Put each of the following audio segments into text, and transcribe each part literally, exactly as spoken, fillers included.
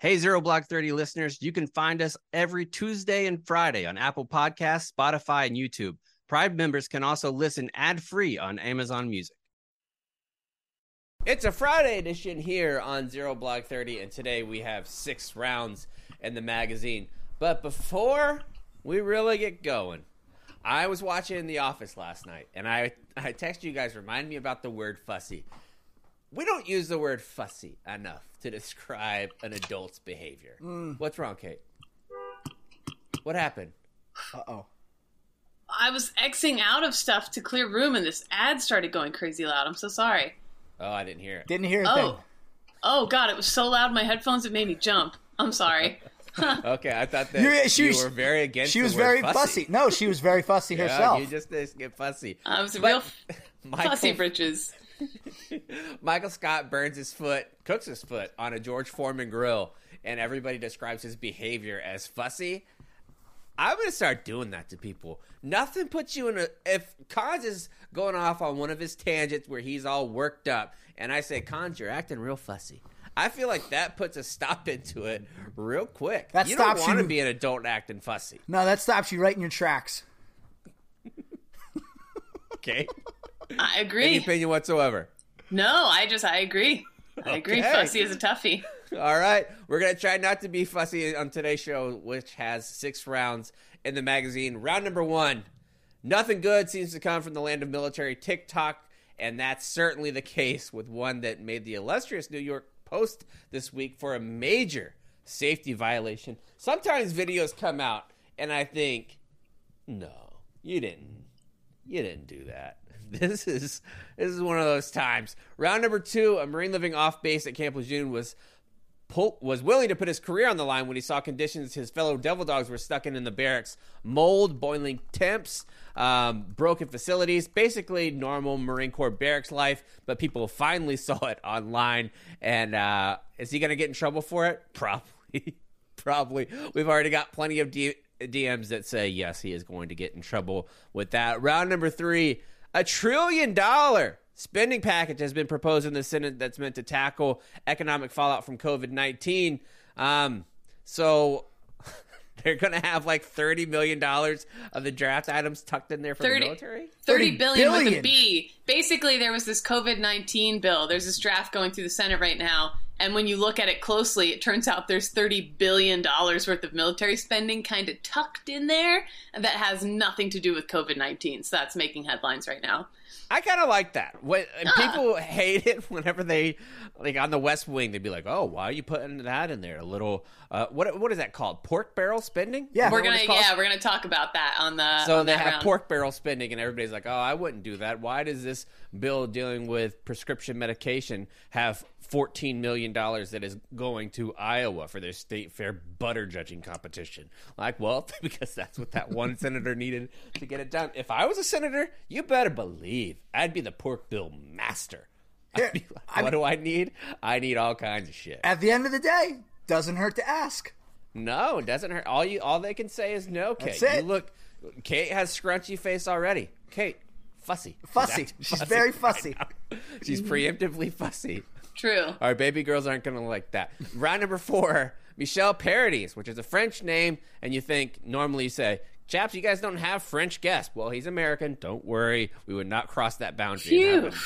Hey, Zero Blog thirty listeners, you can find us every Tuesday and Friday on Apple Podcasts, Spotify, and YouTube. Pride members can also listen ad-free on Amazon Music. It's a Friday edition here on Zero Blog thirty, and today we have six rounds in the magazine. But before we really get going, I was watching The Office last night, and I, I texted you guys, remind me about the word fussy. We don't use the word fussy enough to describe an adult's behavior. Mm. What's wrong, Kate? What happened? Uh-oh. I was Xing out of stuff to clear room, and this ad started going crazy loud. I'm so sorry. Oh, I didn't hear it. Didn't hear a thing. Oh, God, it was so loud in my headphones it made me jump. I'm sorry. Okay, I thought that you, she you was, were very against She was very fussy. fussy. No, she was very fussy yeah, herself. You just didn't get fussy. I was a real Michael, fussy britches. Michael Scott burns his foot, cooks his foot on a George Foreman grill, and everybody describes his behavior as fussy. I'm going to start doing that to people. Nothing puts you in a – if Cons is going off on one of his tangents where he's all worked up, and I say, Cons, you're acting real fussy. I feel like that puts a stop into it real quick. That you stops don't want you. to be an adult acting fussy. No, that stops you right in your tracks. Okay. I agree. Any opinion whatsoever? No, I just – I agree. I agree. Okay. Fussy is a toughie. All right. We're going to try not to be fussy on today's show, which has six rounds in the magazine. Round number one, nothing good seems to come from the land of military TikTok, and that's certainly the case with one that made the illustrious New York Post this week for a major safety violation. Sometimes videos come out, and I think, no, you didn't. You didn't do that. This is this is one of those times. Round number two, a Marine living off base at Camp Lejeune was was willing to put his career on the line when he saw conditions his fellow devil dogs were stuck in in the barracks. Mold, boiling temps, um, broken facilities, basically normal Marine Corps barracks life, but people finally saw it online. And uh, is he going to get in trouble for it? Probably. Probably. We've already got plenty of D- DMs that say, yes, he is going to get in trouble with that. Round number three, a trillion dollar spending package has been proposed in the Senate that's meant to tackle economic fallout from COVID nineteen. Um, so they're going to have like thirty million dollars of the draft items tucked in there for thirty, the military? thirty billion dollars with a B. Basically, there was this COVID nineteen bill. There's this draft going through the Senate right now. And when you look at it closely, it turns out there's thirty billion dollars worth of military spending kind of tucked in there that has nothing to do with COVID nineteen. So that's making headlines right now. I kind of like that. When, ah. People hate it whenever they, like on The West Wing, they'd be like, oh, why are you putting that in there? A little, uh, what what is that called? Pork barrel spending? Yeah, we're gonna yeah we're gonna talk about that on the So on they have round. Pork barrel spending, and everybody's like, oh, I wouldn't do that. Why does this bill dealing with prescription medication have fourteen million dollars that is going to Iowa for their state fair butter judging competition? Like, well, because that's what that one senator needed to get it done. If I was a senator, you better believe I'd be the pork bill master. Here, like, what I mean, do I need? I need all kinds of shit. At the end of the day, doesn't hurt to ask. No, it doesn't hurt. All you, all they can say is no, Kate. That's it. You look, Kate has scrunchy face already. Kate, fussy. Fussy. She's, She's fussy very fussy. Right She's preemptively fussy. True. All right, baby girls aren't going to like that. Round number four, Michel Paradis, which is a French name, and you think, normally you say, chaps, you guys don't have French guests. Well, he's American. Don't worry. We would not cross that boundary and have an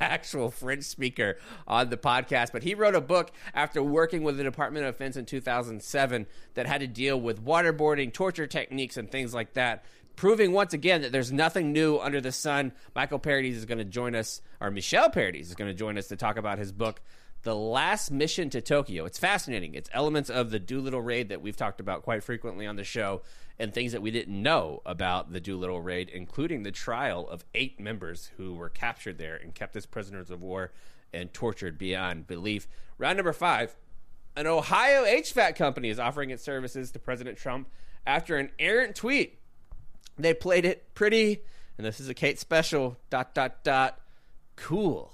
actual French speaker on the podcast. But he wrote a book after working with the Department of Defense in two thousand seven that had to deal with waterboarding, torture techniques, and things like that, proving once again that there's nothing new under the sun. Michael Paradis is going to join us, or Michel Paradis is going to join us to talk about his book, The Last Mission to Tokyo. It's fascinating. It's elements of the Doolittle Raid that we've talked about quite frequently on the show, and things that we didn't know about the Doolittle Raid, including the trial of eight members who were captured there and kept as prisoners of war and tortured beyond belief. Round number five, an Ohio H V A C company is offering its services to President Trump after an errant tweet. They played it pretty, and this is a Kate special, dot, dot, dot, cool.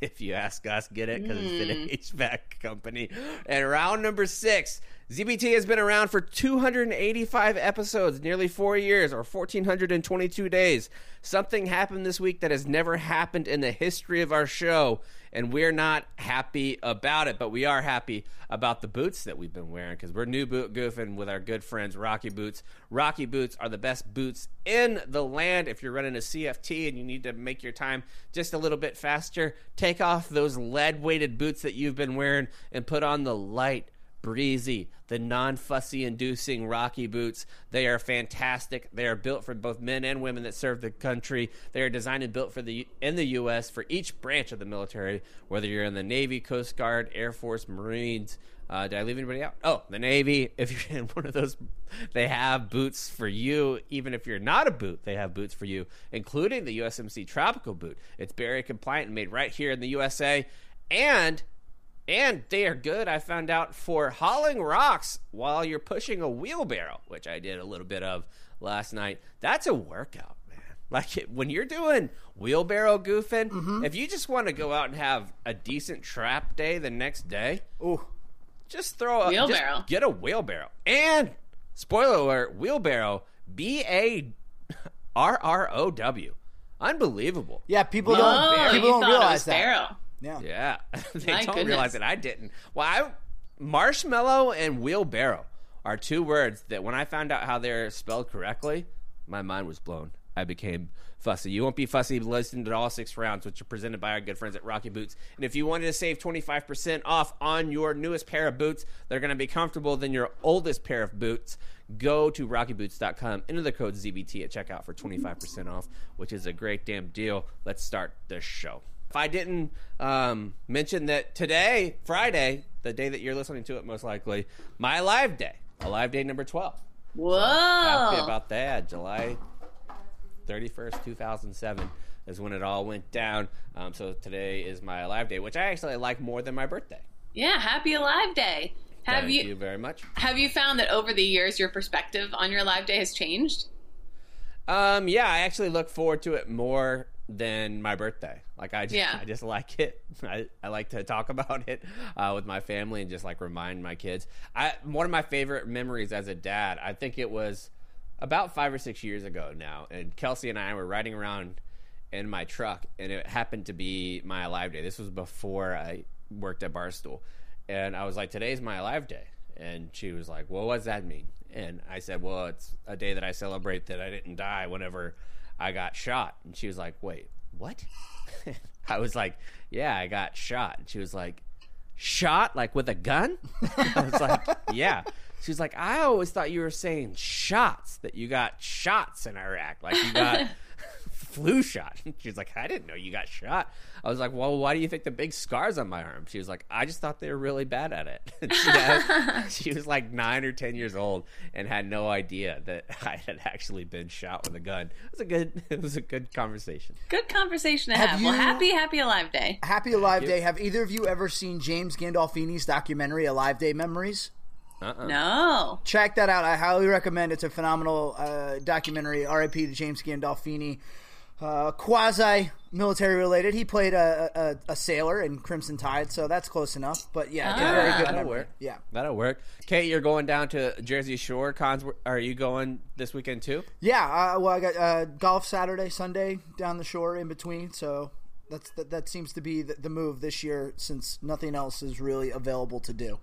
If you ask us, get it, because mm. it's an H V A C company. And round number six, Z B T has been around for two hundred eighty-five episodes, nearly four years, or one thousand four hundred twenty-two days. Something happened this week that has never happened in the history of our show, and we're not happy about it, but we are happy about the boots that we've been wearing because we're new boot goofing with our good friends Rocky Boots. Rocky Boots are the best boots in the land. If you're running a C F T and you need to make your time just a little bit faster, take off those lead-weighted boots that you've been wearing and put on the light, breezy, the non-fussy inducing Rocky Boots. They are fantastic. They are built for both men and women that serve the country. They are designed and built for the in the U S for each branch of the military, whether you're in the Navy, Coast Guard, Air Force, Marines. Uh, did I leave anybody out? Oh, the Navy. If you're in one of those, they have boots for you. Even if you're not a boot, they have boots for you, including the U S M C Tropical Boot. It's barrier compliant and made right here in the U S A. And And they are good, I found out, for hauling rocks while you're pushing a wheelbarrow, which I did a little bit of last night. That's a workout, man. Like, it, when you're doing wheelbarrow goofing, mm-hmm. if you just want to go out and have a decent trap day the next day, ooh, just throw a wheelbarrow. Just get a wheelbarrow. And, spoiler alert, wheelbarrow, B A R R O W. Unbelievable. Yeah, people don't, oh, people don't realize that. Barrow. Yeah, yeah. they My don't goodness. realize it. I didn't. Well, I, marshmallow and wheelbarrow are two words that when I found out how they're spelled correctly, my mind was blown. I became fussy. You won't be fussy listening to all six rounds, which are presented by our good friends at Rocky Boots. And if you wanted to save twenty-five percent off on your newest pair of boots, they're going to be comfortable than your oldest pair of boots. Go to rocky boots dot com, enter the code Z B T at checkout for twenty-five percent off, which is a great damn deal. Let's start the show. If I didn't um, mention that today, Friday, the day that you're listening to it most likely, my live day, a live day number twelve. Whoa. So happy about that. July thirty-first, two thousand seven is when it all went down. Um, so today is my live day, which I actually like more than my birthday. Yeah, happy live day. Have Thank you, you very much. Have you found that over the years your perspective on your live day has changed? Um, yeah, I actually look forward to it more than my birthday. Like I just, yeah. I just like it. I, I like to talk about it uh, with my family and just like remind my kids. I one of my favorite memories as a dad, I think it was about five or six years ago now, and Kelsey and I were riding around in my truck, and it happened to be my Alive Day. This was before I worked at Barstool, and I was like, "Today's my Alive Day," and she was like, "Well, what does that mean?" And I said, "Well, it's a day that I celebrate that I didn't die whenever I got shot." And she was like, "Wait, what?" I was like, "Yeah, I got shot." And she was like, "Shot? Like with a gun?" I was like, "Yeah." She was like, "I always thought you were saying shots, that you got shots in Iraq, like you got flu shot." She was like, "I didn't know you got shot." I was like, "Well, why do you think the big scars on my arm?" She was like, "I just thought they were really bad at it." she, was, she was like nine or ten years old and had no idea that I had actually been shot with a gun. It was a good. It was a good conversation. Good conversation to have. have. You, well, happy, happy Alive Day. Happy Alive Day. Have either of you ever seen James Gandolfini's documentary Alive Day Memories? Uh-uh. No. Check that out. I highly recommend it. It's a phenomenal uh, documentary. R I P to James Gandolfini. Uh, quasi-military related. He played a, a, a sailor in Crimson Tide, so that's close enough. But yeah, ah, it's a very good that'll memory. Work. Yeah, that'll work. Kate, you're going down to Jersey Shore. Cons, are you going this weekend too? Yeah. Uh, well, I got uh, golf Saturday, Sunday down the shore in between. So that's that, that seems to be the, the move this year, since nothing else is really available to do.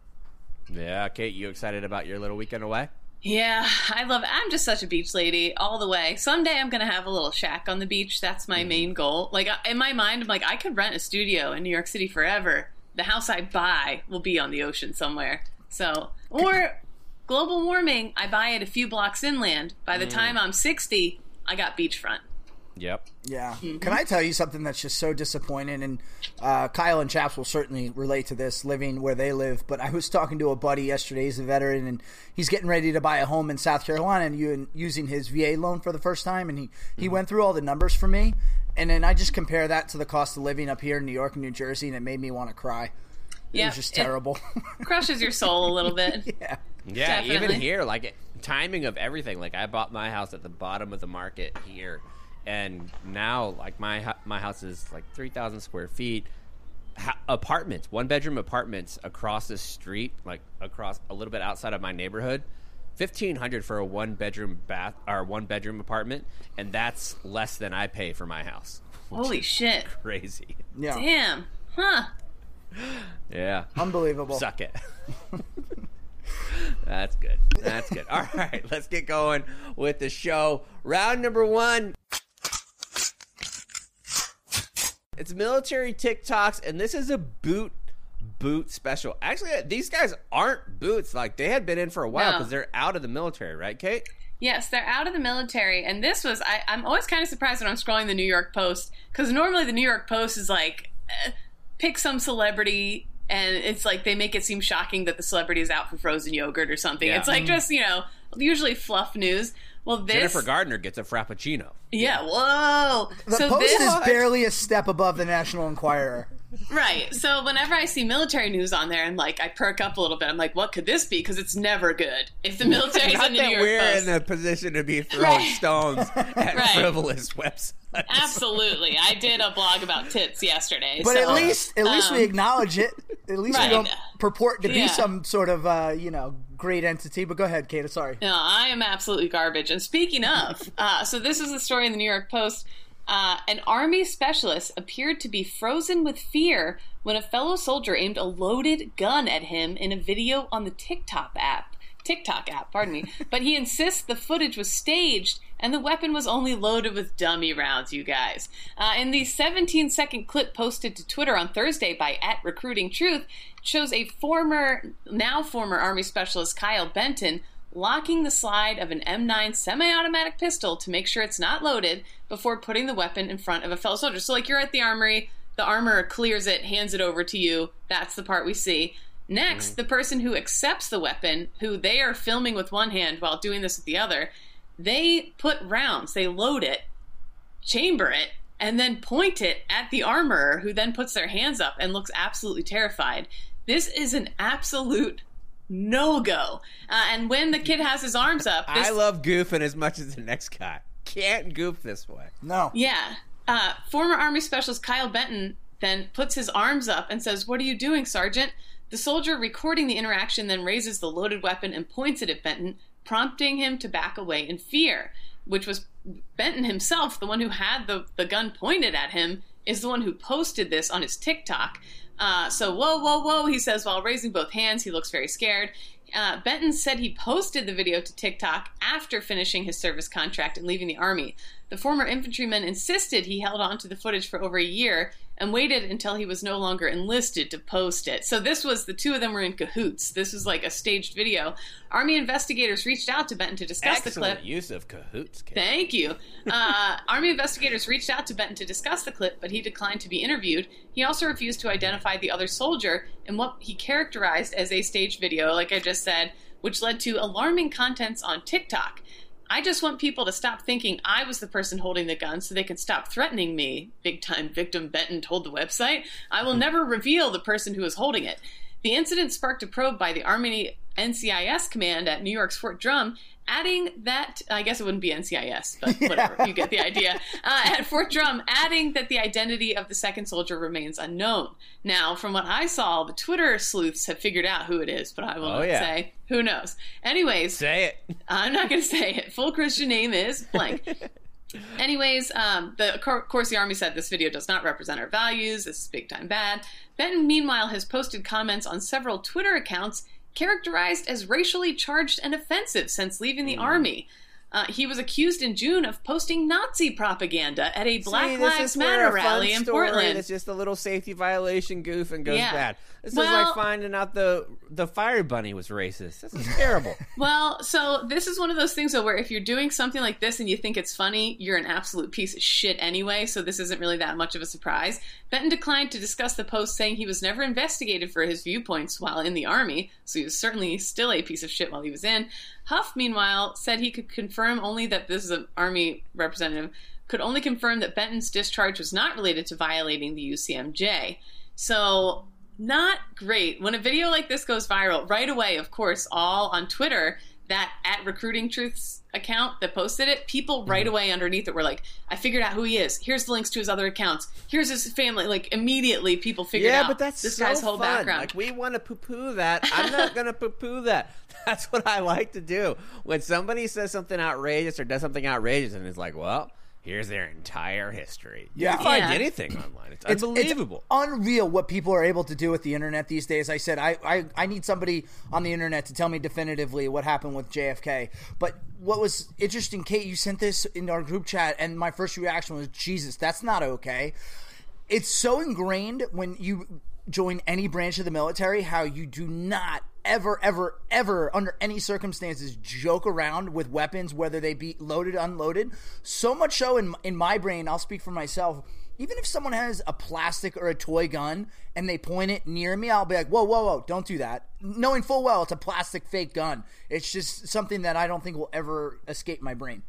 Yeah, Kate, you excited about your little weekend away? Yeah, I love it. I'm just such a beach lady all the way. Someday I'm going to have a little shack on the beach. That's my mm-hmm. main goal. Like, in my mind, I'm like, I could rent a studio in New York City forever. The house I buy will be on the ocean somewhere. So, or global warming, I buy it a few blocks inland. By the mm. time I'm sixty, I got beachfront. Yep. Yeah. Mm-hmm. Can I tell you something that's just so disappointing? And uh, Kyle and Chaps will certainly relate to this, living where they live. But I was talking to a buddy yesterday. He's a veteran, and he's getting ready to buy a home in South Carolina and using his V A loan for the first time. And he, mm-hmm. he went through all the numbers for me. And then I just compare that to the cost of living up here in New York and New Jersey, and it made me want to cry. Yeah, it was just terrible. Crushes your soul a little bit. Yeah. Yeah, definitely. Even here, like it, timing of everything. Like I bought my house at the bottom of the market here. And now, like, my my house is, like, three thousand square feet. ha- apartments, one bedroom apartments across the street, like across a little bit outside of my neighborhood, fifteen hundred for a one bedroom bath or one bedroom apartment, and that's less than I pay for my house. Holy shit! Crazy. Yeah. Damn. Huh. Yeah. Unbelievable. Suck it. That's good. That's good. All right, let's get going with the show. Round number one. It's military TikToks, and this is a boot boot special. Actually, these guys aren't boots. Like, they had been in for a while because no. they're out of the military, right, Kate? Yes, they're out of the military. And this was, I, I'm always kind of surprised when I'm scrolling the New York Post, because normally the New York Post is like, eh, pick some celebrity. And it's like they make it seem shocking that the celebrity is out for frozen yogurt or something. Yeah. It's like just, you know, usually fluff news. Well, this... Jennifer Gardner gets a Frappuccino. Yeah, whoa. The so Post this... is barely a step above the National Enquirer. Right. So whenever I see military news on there, and like I perk up a little bit. I'm like, what could this be? Because it's never good. If the military's in the New York Post. Not that we're in a position to be throwing right. stones at right. frivolous websites. Absolutely. I did a blog about tits yesterday. But so, at least at least um, we acknowledge it. At least right. we don't purport to yeah. be some sort of, uh, you know, great entity. But go ahead, Kata. Sorry. No, I am absolutely garbage. And speaking of, uh, so this is a story in the New York Post. Uh, an Army Specialist appeared to be frozen with fear when a fellow soldier aimed a loaded gun at him in a video on the TikTok app. TikTok app, pardon me. But he insists the footage was staged and the weapon was only loaded with dummy rounds, you guys. Uh, in the seventeen-second clip posted to Twitter on Thursday by at Recruiting Truth, shows a former, now former Army Specialist Kyle Benton locking the slide of an M nine semi-automatic pistol to make sure it's not loaded before putting the weapon in front of a fellow soldier. So, like, you're at the armory, the armorer clears it, hands it over to you. That's the part we see. Next, mm. the person who accepts the weapon, who they are filming with one hand while doing this with the other, they put rounds, they load it, chamber it, and then point it at the armorer, who then puts their hands up and looks absolutely terrified. This is an absolute... no-go. Uh, and when the kid has his arms up... This... I love goofing as much as the next guy. Can't goof this way. No. Yeah. Uh, former Army Specialist Kyle Benton then puts his arms up and says, "What are you doing, Sergeant?" The soldier recording the interaction then raises the loaded weapon and points it at Benton, prompting him to back away in fear, which was Benton himself, the one who had the, the gun pointed at him, is the one who posted this on his TikTok. Uh, so, whoa, whoa, whoa, he says while raising both hands. He looks very scared. Uh, Benton said he posted the video to TikTok after finishing his service contract and leaving the Army. The former infantryman insisted he held on to the footage for over a year and waited until he was no longer enlisted to post it. So this was, the two of them were in cahoots. This was like a staged video. Army investigators reached out to Benton to discuss Excellent the clip. Excellent use of cahoots, Kate. Thank you. Uh, Army investigators reached out to Benton to discuss the clip, but he declined to be interviewed. He also refused to identify the other soldier in what he characterized as a staged video, like I just said, which led to alarming contents on TikTok. I just want people to stop thinking I was the person holding the gun so they can stop threatening me, big-time victim Benton told the website. I will never reveal the person who is holding it. The incident sparked a probe by the Army N C I S command at New York's Fort Drum, adding that, I guess it wouldn't be N C I S, but whatever, yeah. you get the idea, uh, at Fort Drum, adding that the identity of the second soldier remains unknown. Now, from what I saw, the Twitter sleuths have figured out who it is, but I will oh, not yeah. say. Who knows? Anyways. Say it. I'm not going to say it. Full Christian name is blank. Anyways, um, the, of course the Army said this video does not represent our values. This is big time bad. Benton, meanwhile, has posted comments on several Twitter accounts characterized as racially charged and offensive since leaving the mm. Army. Uh, he was accused in June of posting Nazi propaganda at a Black See, Lives Matter rally in Portland. It's just a little safety violation goof and goes yeah. bad. This well, is like finding out the the fire bunny was racist. This is terrible. Well, so this is one of those things though, where if you're doing something like this and you think it's funny, you're an absolute piece of shit anyway, so this isn't really that much of a surprise. Benton declined to discuss the post, saying he was never investigated for his viewpoints while in the Army, so he was certainly still a piece of shit while he was in. Huff, meanwhile, said he could confirm only that this is an Army representative, could only confirm that Benton's discharge was not related to violating the U C M J. So, not great. When a video like this goes viral, right away, of course, all on Twitter, that at Recruiting Truths account that posted it, people right mm-hmm. away underneath it were like, I figured out who he is. Here's the links to his other accounts. Here's his family. Like, immediately people figured yeah, out but that's this so guy's whole fun. background. Like, we want to poo-poo that. I'm not going to poo-poo that. That's what I like to do. When somebody says something outrageous or does something outrageous and it's like, well, here's their entire history. Yeah. You can find yeah. anything online. It's, it's unbelievable. It's unreal what people are able to do with the internet these days. I said, I, I, I need somebody on the internet to tell me definitively what happened with J F K. But what was interesting, Kate, you sent this in our group chat, and my first reaction was, Jesus, that's not okay. It's so ingrained when you join any branch of the military how you do not ever, ever, ever, under any circumstances, joke around with weapons, whether they be loaded, unloaded. So much so in in my brain, I'll speak for myself, even if someone has a plastic or a toy gun and they point it near me, I'll be like, whoa, whoa, whoa, don't do that. Knowing full well it's a plastic fake gun. It's just something that I don't think will ever escape my brain.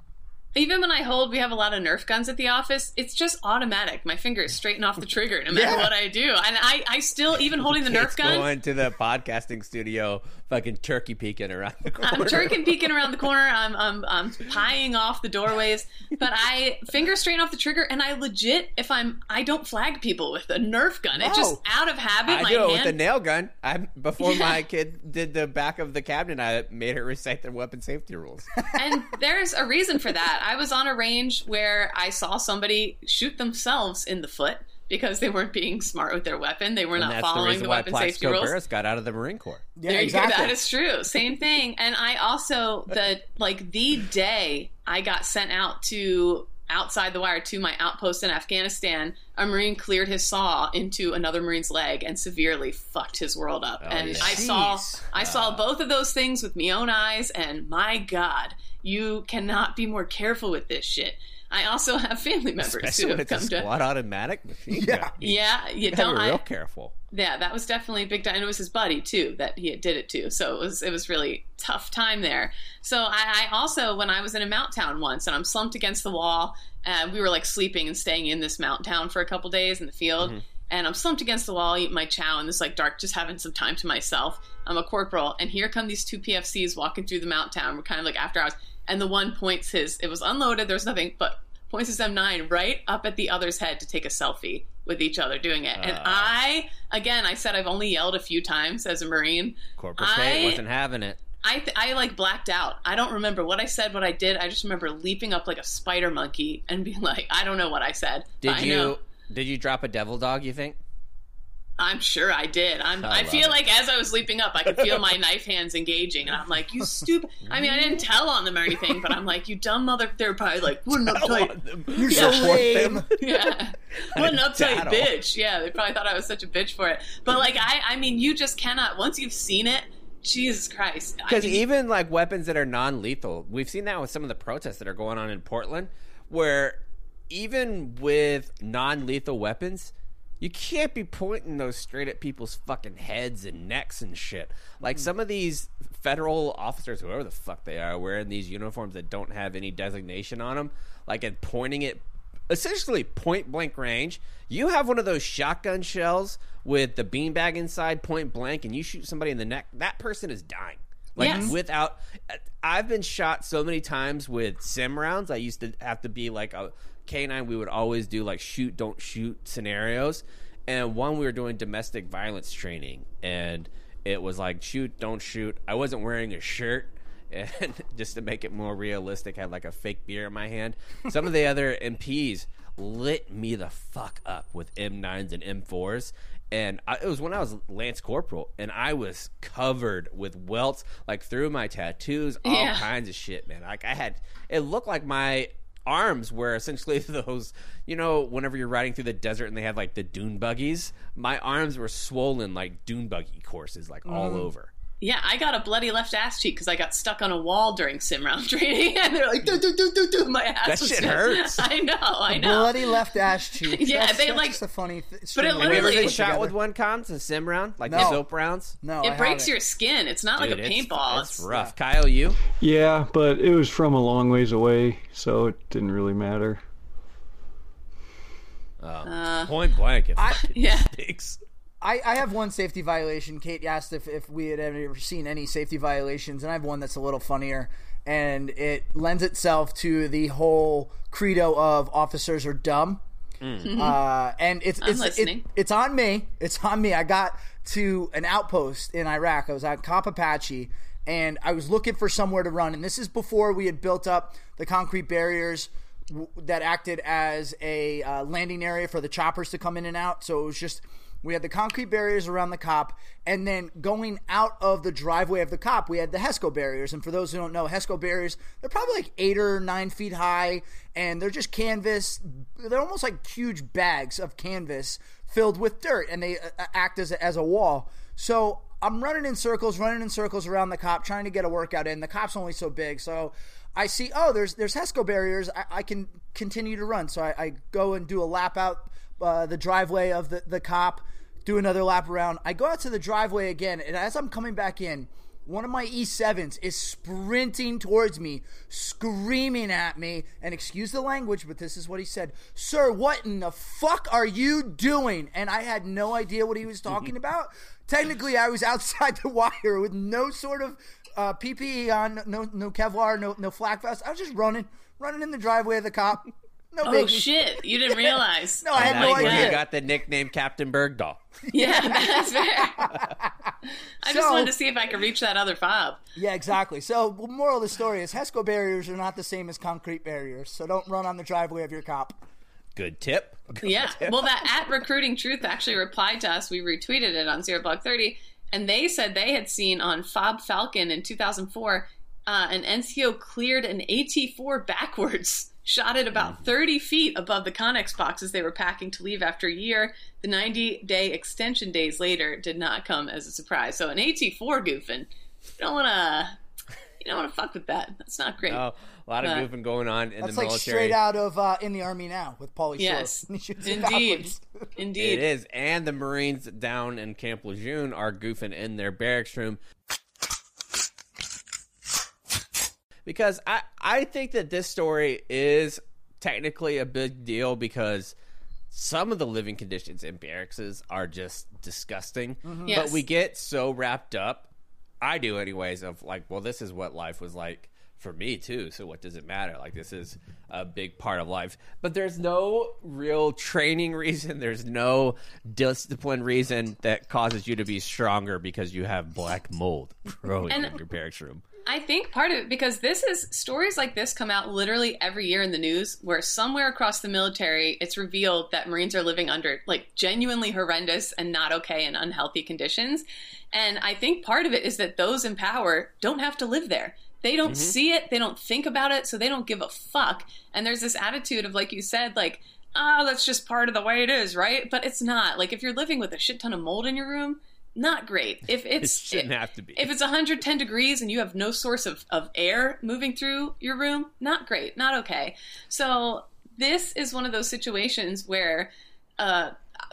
Even when I hold, we have a lot of Nerf guns at the office. It's just automatic. My finger is straightened off the trigger no matter yeah. what I do. And I, I still, even holding the Nerf gun. Going to the podcasting studio, fucking turkey peeking around the corner. I'm turkey peeking around the corner. I'm, I'm, I'm pieing off the doorways. But I finger straighten off the trigger, and I legit, if I'm, I don't flag people with a Nerf gun. It's oh, just out of habit. I my do it hand. With the nail gun. I Before yeah. my kid did the back of the cabinet, I made her recite the weapon safety rules. And there's a reason for that. I was on a range where I saw somebody shoot themselves in the foot because they weren't being smart with their weapon. They were and not following the, the weapon safety rules. That's the got out of the Marine Corps. Yeah, there exactly. you go. That is true. Same thing. And I also, the like the day I got sent out to outside the wire to my outpost in Afghanistan, a Marine cleared his saw into another Marine's leg and severely fucked his world up. Oh, and yeah. I saw, I saw both of those things with my own eyes, and my God, you cannot be more careful with this shit. I also have family members Especially who have come to squad automatic machine yeah. gun. Yeah, you, you don't. Be real I, careful. Yeah, that was definitely a big time. And it was his buddy too that he did it to. So it was it was really tough time there. So I, I also, when I was in a mount town once, and I'm slumped against the wall, and uh, we were like sleeping and staying in this mount town for a couple days in the field. Mm-hmm. And I'm slumped against the wall, eating my chow in this like dark, just having some time to myself. I'm a corporal, and here come these two P F Cs walking through the mount town. We're kind of like after hours. And the one points his, it was unloaded, there was nothing, but points his M nine right up at the other's head to take a selfie with each other doing it. Uh, and I, again, I said I've only yelled a few times as a Marine. Corporal State wasn't having it. I, th- I like blacked out. I don't remember what I said, what I did. I just remember leaping up like a spider monkey and being like, I don't know what I said. Did but you I know. Did you drop a devil dog, you think? I'm sure I did. I'm, I, I feel it. Like as I was leaping up, I could feel my knife hands engaging. And I'm like, you stupid. I mean, I didn't tell on them or anything, but I'm like, you dumb mother. They're probably like, what an uptight. You're yeah. so lame. Yeah. What an uptight bitch. Yeah, they probably thought I was such a bitch for it. But like, I, I mean, you just cannot, once you've seen it, Jesus Christ. Because I mean, even like weapons that are non-lethal, we've seen that with some of the protests that are going on in Portland, where even with non-lethal weapons, you can't be pointing those straight at people's fucking heads and necks and shit. Like some of these federal officers, whoever the fuck they are, wearing these uniforms that don't have any designation on them, like and pointing it, essentially point blank range. You have one of those shotgun shells with the beanbag inside point blank and you shoot somebody in the neck, that person is dying. Like yes. without, I've been shot so many times with SIM rounds. I used to have to be like a K nine, we would always do like shoot, don't shoot scenarios. And one, we were doing domestic violence training, and it was like shoot, don't shoot. I wasn't wearing a shirt, and just to make it more realistic, had like a fake beer in my hand. Some of the other M Ps lit me the fuck up with M nines and M fours. And I, it was when I was Lance Corporal, and I was covered with welts, like through my tattoos, all yeah. kinds of shit, man. Like I had, it looked like my arms were essentially those, you know, whenever you're riding through the desert and they have like the dune buggies, my arms were swollen like dune buggy courses, like mm. all over. Yeah, I got a bloody left ass cheek because I got stuck on a wall during sim round training, and they're like, do, do, do, do, do. My ass. That was shit just, hurts. I know, I know. A bloody left ass cheek. Yeah, that's, they that's like. That's a funny thing. But it literally. Have shot together. With one cons, a sim round? Like no. soap rounds? No. It I breaks haven't. Your skin. It's not Dude, like a paintball. It's, it's rough. Yeah. Kyle, you? Yeah, but it was from a long ways away, so it didn't really matter. Um, uh, point blank, it I, yeah. stinks. I, I have one safety violation. Kate asked if, if we had ever seen any safety violations, and I have one that's a little funnier, and it lends itself to the whole credo of officers are dumb. Mm. Uh, and it's it's it, it's on me. It's on me. I got to an outpost in Iraq. I was at Cop Apache, and I was looking for somewhere to run. And this is before we had built up the concrete barriers w- that acted as a uh, landing area for the choppers to come in and out. So it was just... we had the concrete barriers around the cop, and then going out of the driveway of the cop, we had the HESCO barriers. And for those who don't know, HESCO barriers, they're probably like eight or nine feet high, and they're just canvas. They're almost like huge bags of canvas filled with dirt, and they uh, act as a, as a wall. So I'm running in circles, running in circles around the cop, trying to get a workout in. The cop's only so big, so I see, oh, there's there's HESCO barriers. I, I can continue to run. So I, I go and do a lap out Uh, the driveway of the, the cop, do another lap around. I go out to the driveway again, and as I'm coming back in, one of my E sevens is sprinting towards me, screaming at me, and excuse the language, but this is what he said: "Sir, what in the fuck are you doing?" And I had no idea what he was talking about. Technically, I was outside the wire with no sort of uh, P P E on, no no Kevlar, no, no flak vest. I was just running, running in the driveway of the cop. No oh, baby. Shit. You didn't realize. No, I had no idea. You got the nickname Captain Bergdahl. Yeah, that's fair. I so, just wanted to see if I could reach that other fob. Yeah, exactly. So the moral of the story is HESCO barriers are not the same as concrete barriers, so don't run on the driveway of your cop. Good tip. Good yeah. Tip. Well, that at Recruiting Truth actually replied to us. We retweeted it on Zero Blog thirty, and they said they had seen on Fob Falcon in two thousand four uh, an N C O cleared an A T four backwards. Shot at about thirty feet above the Connex boxes they were packing to leave after a year. The ninety-day extension days later did not come as a surprise. So an A T four goofing, you don't want to, you don't want to fuck with that. That's not great. Oh, a lot of uh, goofing going on in the military. That's like straight out of uh, In the Army Now with Pauly Shore. Yes, indeed, indeed, it is. And the Marines down in Camp Lejeune are goofing in their barracks room. Because I, I think that this story is technically a big deal because some of the living conditions in barracks are just disgusting. Mm-hmm. Yes. But we get so wrapped up, I do anyways, of like, well, this is what life was like for me too, so what does it matter? Like, this is a big part of life. But there's no real training reason. There's no discipline reason that causes you to be stronger because you have black mold growing in your barracks room. I think part of it, because this is, stories like this come out literally every year in the news where somewhere across the military, it's revealed that Marines are living under like genuinely horrendous and not okay and unhealthy conditions. And I think part of it is that those in power don't have to live there. They don't mm-hmm. see it. They don't think about it. So they don't give a fuck. And there's this attitude of, like you said, like, oh, that's just part of the way it is, right? But it's not. Like, if you're living with a shit ton of mold in your room, not great. If it's, it shouldn't it, have to be. If it's one hundred ten degrees and you have no source of, of air moving through your room, not great, not okay. So this is one of those situations where uh,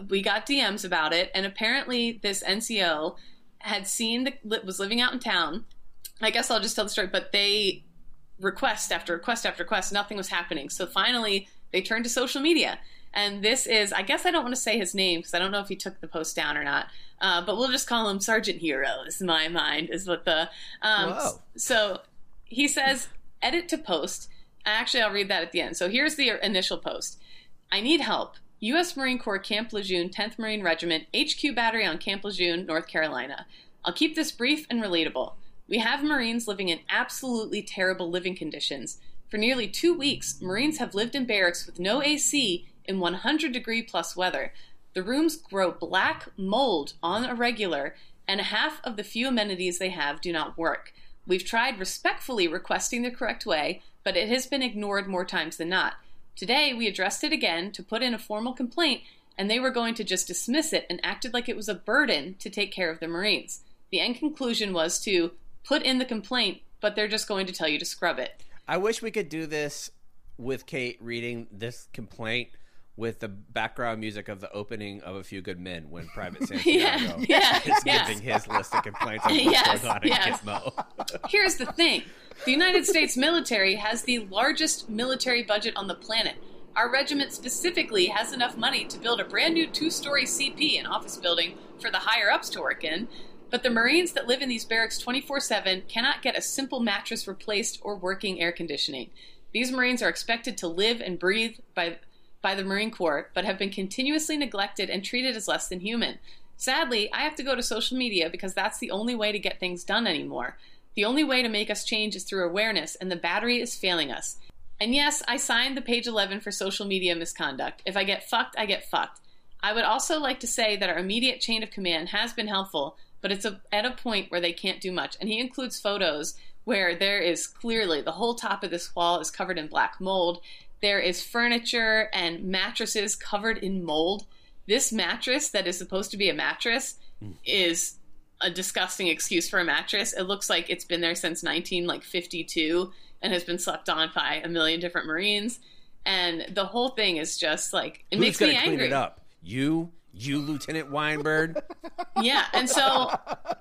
we got D Ms about it, and apparently this N C O had seen the was living out in town. I guess I'll just tell the story, but they request after request after request, nothing was happening. So finally, they turned to social media. And this is, I guess I don't want to say his name because I don't know if he took the post down or not. Uh, but we'll just call him Sergeant Hero, is my mind, is what the... Um, Whoa. So he says, edit to post. Actually, I'll read that at the end. So here's the initial post. I need help. U S Marine Corps Camp Lejeune, tenth Marine Regiment, H Q Battery on Camp Lejeune, North Carolina. I'll keep this brief and relatable. We have Marines living in absolutely terrible living conditions. For nearly two weeks, Marines have lived in barracks with no A C in one hundred degree plus weather. The rooms grow black mold on a regular, and half of the few amenities they have do not work. We've tried respectfully requesting the correct way, but it has been ignored more times than not. Today, we addressed it again to put in a formal complaint, and they were going to just dismiss it and acted like it was a burden to take care of the Marines. The end conclusion was to put in the complaint, but they're just going to tell you to scrub it. I wish we could do this with Kate reading this complaint with the background music of the opening of A Few Good Men when Private Santiago yeah, yeah, is yes. giving his list of complaints on what's yes, going on in yes. Gizmo. Here's the thing. The United States military has the largest military budget on the planet. Our regiment specifically has enough money to build a brand new two-story C P and office building for the higher-ups to work in, but the Marines that live in these barracks twenty-four seven cannot get a simple mattress replaced or working air conditioning. These Marines are expected to live and breathe by, by the Marine Corps, but have been continuously neglected and treated as less than human. Sadly, I have to go to social media because that's the only way to get things done anymore. The only way to make us change is through awareness, and the battery is failing us. And yes, I signed the page eleven for social media misconduct. If I get fucked, I get fucked. I would also like to say that our immediate chain of command has been helpful, but it's a, at a point where they can't do much. And he includes photos where there is clearly the whole top of this wall is covered in black mold. There is furniture and mattresses covered in mold. This mattress that is supposed to be a mattress mm. is a disgusting excuse for a mattress. It looks like it's been there since nineteen fifty-two and has been slept on by a million different Marines. And the whole thing is just like, it Who's makes me angry. Who's going to clean it up? You? You, Lieutenant Weinberg? Yeah. And so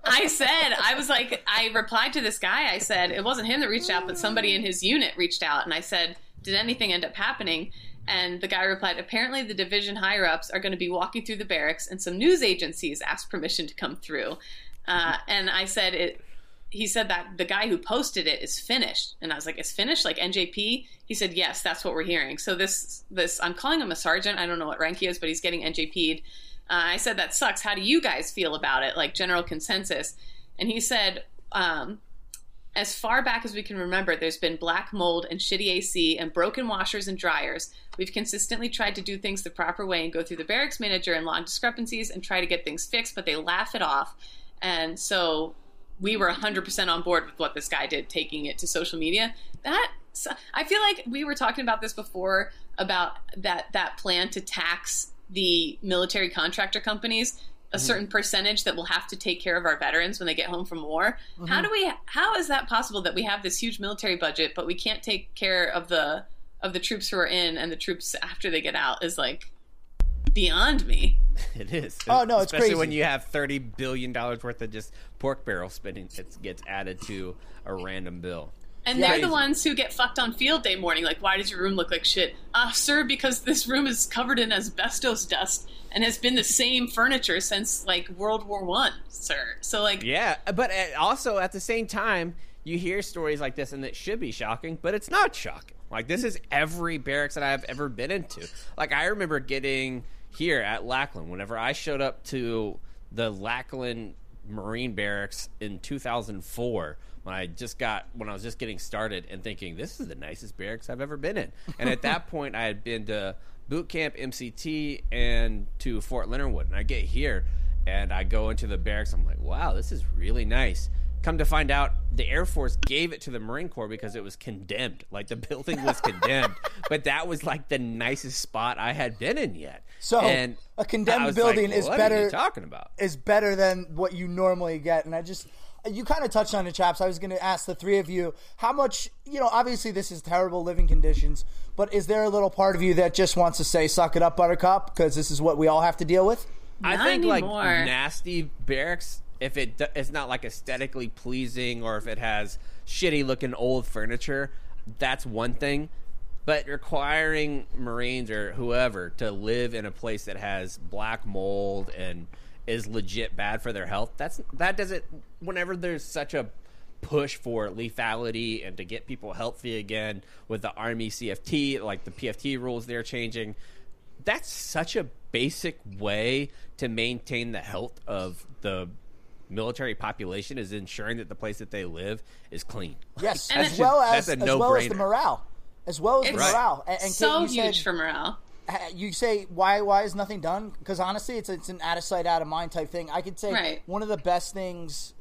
I said, I was like, I replied to this guy. I said, it wasn't him that reached out, but somebody in his unit reached out. And I said, did anything end up happening? And the guy replied, apparently the division higher-ups are going to be walking through the barracks and some news agencies asked permission to come through. Uh, and I said, it, he said that the guy who posted it is finished. And I was like, it's finished? Like N J P? He said, yes, that's what we're hearing. So this, this I'm calling him a sergeant. I don't know what rank he is, but he's getting N J P'd. Uh, I said, that sucks. How do you guys feel about it? Like general consensus. And he said, um, as far back as we can remember, there's been black mold and shitty A C and broken washers and dryers. We've consistently tried to do things the proper way and go through the barracks manager and log discrepancies and try to get things fixed, but they laugh it off. And so we were one hundred percent on board with what this guy did, taking it to social media. That I feel like we were talking about this before, about that, that plan to tax the military contractor companies, a mm-hmm. certain percentage that will have to take care of our veterans when they get home from war. Mm-hmm. How do we? How is that possible that we have this huge military budget, but we can't take care of the of the troops who are in and the troops after they get out? Is like beyond me. It is. Oh no, it's especially crazy when you have thirty billion dollars worth of just pork barrel spending that gets added to a random bill. And yeah. They're the ones who get fucked on field day morning. Like, why does your room look like shit? Ah, uh, sir, because this room is covered in asbestos dust and has been the same furniture since, like, World War One, sir. So, like... Yeah, but also, at the same time, you hear stories like this, and it should be shocking, but it's not shocking. Like, this is every barracks that I've ever been into. Like, I remember getting here at Lackland, whenever I showed up to the Lackland Marine Barracks in two thousand four... When I just got when I was just getting started and thinking this is the nicest barracks I've ever been in, and at that point I had been to boot camp, M C T, and to Fort Leonard Wood, and I get here and I go into the barracks. I'm like, wow, this is really nice. Come to find out, the Air Force gave it to the Marine Corps because it was condemned. Like, the building was condemned, but that was like the nicest spot I had been in yet. So and a condemned building like, is what better. Are you talking about is better than what you normally get, and I just. You kind of touched on it, chaps. I was going to ask the three of you how much, you know, obviously this is terrible living conditions, but is there a little part of you that just wants to say, suck it up, buttercup, because this is what we all have to deal with? Not I think, anymore. Like, nasty barracks, if it it's not, like, aesthetically pleasing or if it has shitty-looking old furniture, that's one thing. But requiring Marines or whoever to live in a place that has black mold and is legit bad for their health. That's that doesn't. Whenever there's such a push for lethality and to get people healthy again with the Army C F T, like the P F T rules they're changing, that's such a basic way to maintain the health of the military population is ensuring that the place that they live is clean. Yes, like, as well as as no well brainer. As the morale, as well as it's the morale. And, and so Kate, you huge said, for morale. You say, why Why is nothing done? Because honestly, it's it's an out of sight, out of mind type thing. I could say right. One of the best things,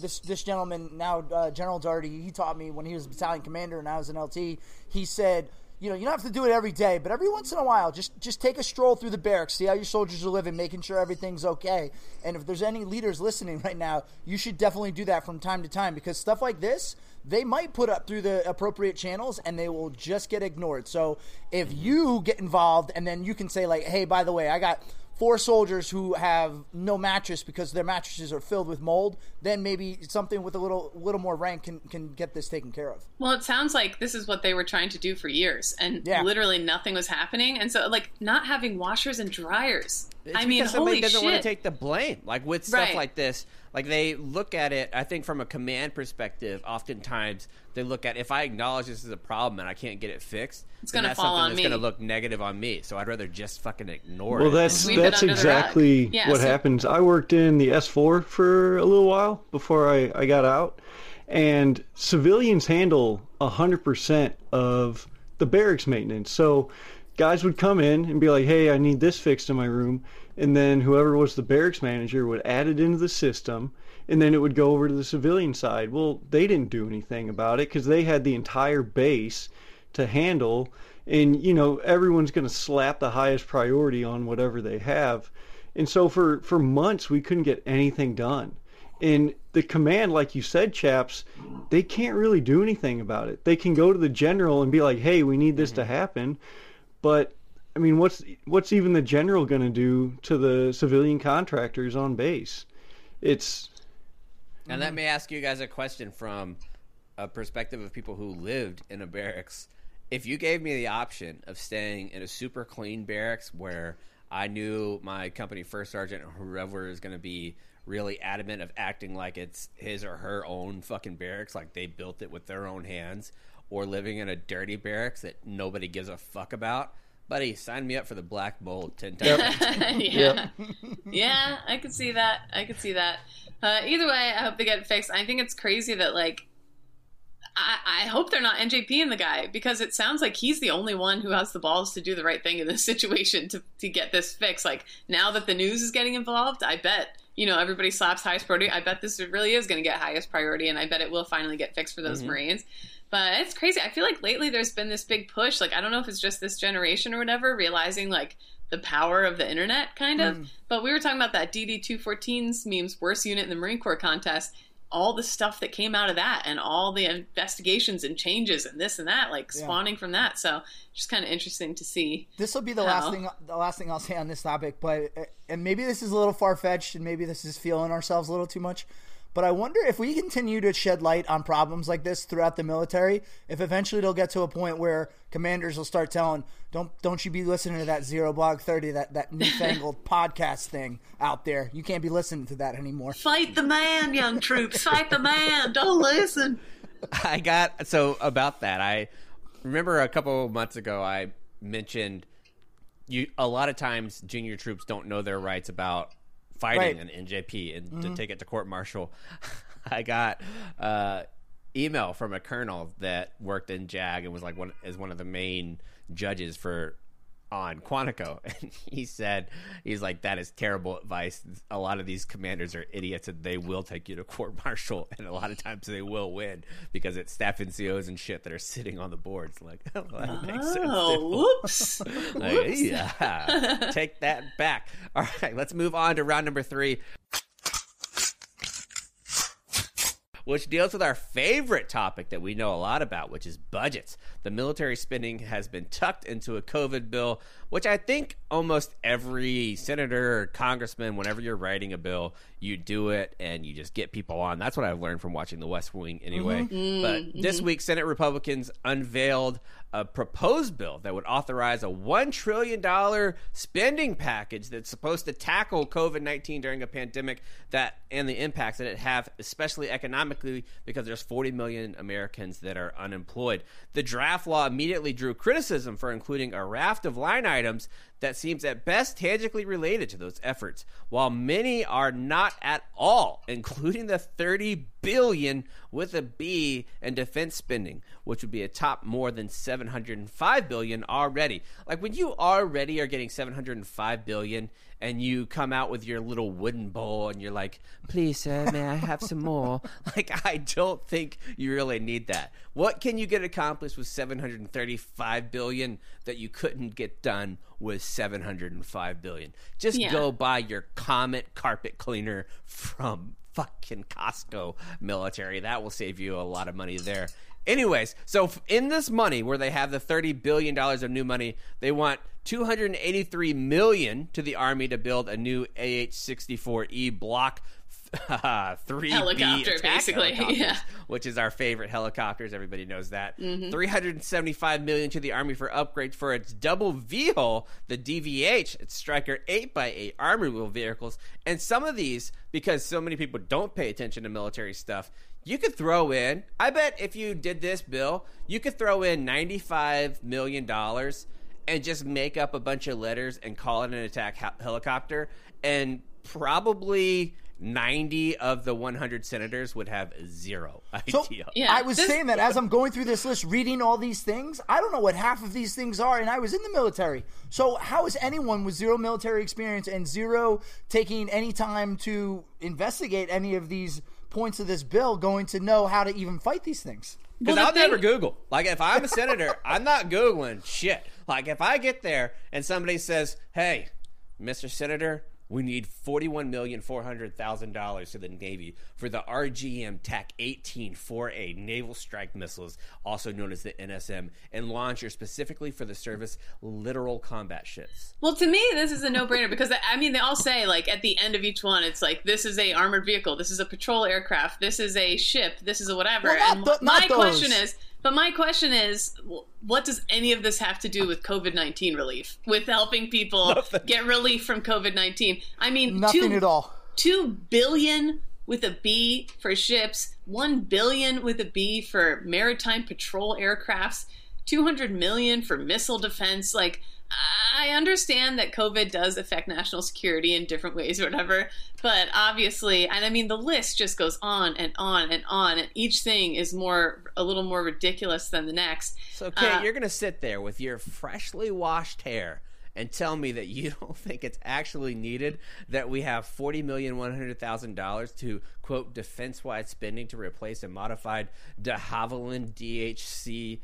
this this gentleman, now uh, General Doherty, he taught me when he was battalion commander and I was an L T. He said, you know, you don't have to do it every day, but every once in a while, just, just take a stroll through the barracks, see how your soldiers are living, making sure everything's okay. And if there's any leaders listening right now, you should definitely do that from time to time because stuff like this, they might put up through the appropriate channels and they will just get ignored. So if you get involved and then you can say like, hey, by the way, I got for soldiers who have no mattress because their mattresses are filled with mold, then maybe something with a little little more rank can, can get this taken care of. Well, it sounds like this is what they were trying to do for years, and yeah. literally nothing was happening. And so, like, not having washers and dryers. It's I mean, because somebody holy doesn't shit. want to take the blame. Like, with stuff right. like this, like, they look at it, I think, from a command perspective. Oftentimes, they look at, if I acknowledge this is a problem and I can't get it fixed, it's going to fall on me. That's something that's going to look negative on me. So I'd rather just fucking ignore well, it. Well, that's that's exactly yeah, what so- happens. I worked in the S four for a little while before I, I got out. And civilians handle one hundred percent of the barracks maintenance. So guys would come in and be like, hey, I need this fixed in my room. And then whoever was the barracks manager would add it into the system, and then it would go over to the civilian side. Well, they didn't do anything about it because they had the entire base to handle. And, you know, everyone's going to slap the highest priority on whatever they have. And so for, for months, we couldn't get anything done. And the command, like you said, chaps, they can't really do anything about it. They can go to the general and be like, hey, we need this to happen. But, I mean, what's what's even the general going to do to the civilian contractors on base? It's... And let me ask you guys a question from a perspective of people who lived in a barracks. If you gave me the option of staying in a super clean barracks where I knew my company first sergeant or whoever is going to be really adamant of acting like it's his or her own fucking barracks, like they built it with their own hands, or living in a dirty barracks that nobody gives a fuck about, buddy, sign me up for the black mold ten times. Yep. yeah, yep. yeah, I could see that. I could see that. Uh, either way, I hope they get it fixed. I think it's crazy that, like, I, I hope they're not NJPing the guy, because it sounds like he's the only one who has the balls to do the right thing in this situation to to get this fixed. Like, now that the news is getting involved, I bet. You know, everybody slaps highest priority. I bet this really is going to get highest priority, and I bet it will finally get fixed for those mm-hmm. Marines. But it's crazy. I feel like lately there's been this big push. Like, I don't know if it's just this generation or whatever, realizing, like, the power of the internet, kind of. Mm. But we were talking about that D D two fourteen's memes, worst unit in the Marine Corps contest, all the stuff that came out of that and all the investigations and changes and this and that, like, yeah. spawning from that. So just kind of interesting to see. This will be the how... last thing the last thing I'll say on this topic, but and maybe this is a little far-fetched and maybe this is feeling ourselves a little too much, but I wonder if we continue to shed light on problems like this throughout the military, if eventually it'll get to a point where commanders will start telling, don't don't you be listening to that Zero Blog thirty, that, that newfangled podcast thing out there. You can't be listening to that anymore. Fight the man, young troops. Fight the man. Don't listen. I got – so about that, I remember a couple of months ago I mentioned you a lot of times junior troops don't know their rights about – fighting right. an N J P and mm-hmm. to take it to court martial. I got uh email from a colonel that worked in JAG and was like one as one of the main judges for on Quantico, and he said, he's like, that is terrible advice. A lot of these commanders are idiots and they will take you to court martial, and a lot of times they will win because it's staff N C Os and shit that are sitting on the boards. Like, oh, that makes oh sense, whoops. Like, whoops. Yeah, take that back. All right, let's move on to round number three, which deals with our favorite topic that we know a lot about, which is budgets. The military spending has been tucked into a COVID bill, which I think almost every senator or congressman, whenever you're writing a bill, you do it and you just get people on. That's what I've learned from watching The West Wing anyway. Mm-hmm. But mm-hmm. this week, Senate Republicans unveiled a proposed bill that would authorize a one trillion dollars spending package that's supposed to tackle COVID nineteen during a pandemic that and the impacts that it have, especially economically, because there's forty million Americans that are unemployed. The draft law immediately drew criticism for including a raft of line items that seems at best tangibly related to those efforts, while many are not at all, including the thirty billion dollars with a B in defense spending, which would be a top more than seven hundred five billion dollars already. Like, when you already are getting seven hundred five billion dollars and you come out with your little wooden bowl and you're like, please, sir, may I have some more? Like, I don't think you really need that. What can you get accomplished with seven hundred thirty-five billion dollars that you couldn't get done with seven hundred five billion dollars? Just yeah. go buy your Comet carpet cleaner from fucking Costco military. That will save you a lot of money there. Anyways, so in this money where they have the thirty billion dollars of new money, they want two hundred eighty-three million dollars to the Army to build a new A H sixty-four E Block Uh, three B helicopter, basically, yeah. Which is our favorite helicopters. Everybody knows that. Mm-hmm. three hundred seventy-five million dollars to the Army for upgrades for its double V-hull, the D V H, its Stryker eight by eight Army wheel vehicles. And some of these, because so many people don't pay attention to military stuff, you could throw in, I bet if you did this, Bill, you could throw in ninety-five million dollars and just make up a bunch of letters and call it an attack he- helicopter. And probably ninety of the one hundred senators would have zero idea. So, yeah, I was this, saying that as I'm going through this list, reading all these things, I don't know what half of these things are, and I was in the military. So how is anyone with zero military experience and zero taking any time to investigate any of these points of this bill going to know how to even fight these things? Because well, I'll thing- never Google. Like, if I'm a senator, I'm not Googling shit. Like, if I get there and somebody says, hey, Mister Senator, we need forty-one million four hundred thousand dollars to the Navy for the R G M TAC eighteen four A Naval Strike Missiles, also known as the N S M, and launcher specifically for the service, literal combat ships. Well, to me, this is a no-brainer because, I mean, they all say, like, at the end of each one, it's like, this is a armored vehicle, this is a patrol aircraft, this is a ship, this is a whatever. Well, not and th- not my those. question is... But my question is, what does any of this have to do with COVID nineteen relief? With helping people Nothing. get relief from COVID nineteen? I mean, Nothing two, at all. two billion with a B for ships, one billion with a B for maritime patrol aircrafts, two hundred million for missile defense. Like, I understand that COVID does affect national security in different ways or whatever, but obviously, and I mean, the list just goes on and on and on, and each thing is more, a little more ridiculous than the next. So, Kate, uh, you're going to sit there with your freshly washed hair and tell me that you don't think it's actually needed that we have forty million one hundred thousand dollars to, quote, defense-wide spending to replace a modified de Havilland D H C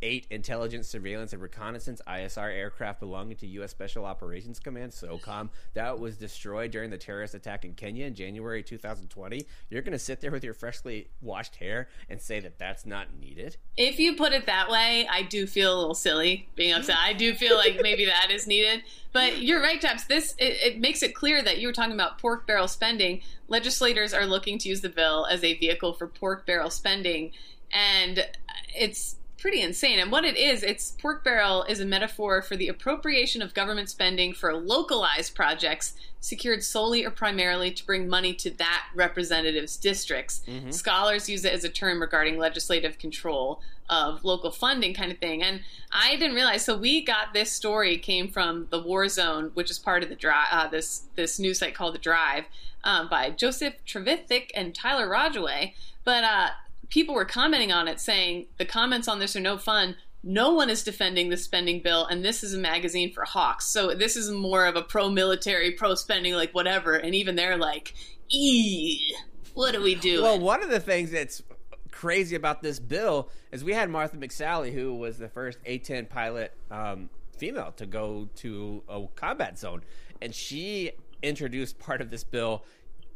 eight intelligence, surveillance, and reconnaissance I S R aircraft belonging to U S Special Operations Command, SOCOM, that was destroyed during the terrorist attack in Kenya in January twenty twenty. You're going to sit there with your freshly washed hair and say that that's not needed? If you put it that way, I do feel a little silly being upset. I do feel like maybe that is needed. But you're right, Taps. This it, it makes it clear that you were talking about pork barrel spending. Legislators are looking to use the bill as a vehicle for pork barrel spending. And it's pretty insane. And what it is, it's pork barrel is a metaphor for the appropriation of government spending for localized projects secured solely or primarily to bring money to that representative's districts. Mm-hmm. Scholars use it as a term regarding legislative control of local funding kind of thing. And I didn't realize, so we got this story came from the War Zone, which is part of the drive, uh, this, this news site called The Drive, um, by Joseph Trevithick and Tyler Rodgeway. But, uh, people were commenting on it saying the comments on this are no fun. No one is defending the spending bill, and this is a magazine for hawks. So this is more of a pro-military, pro-spending, like whatever. And even they're like, ee, what do we do? Well, one of the things that's crazy about this bill is we had Martha McSally, who was the first A ten pilot um, female to go to a combat zone. And she introduced part of this bill.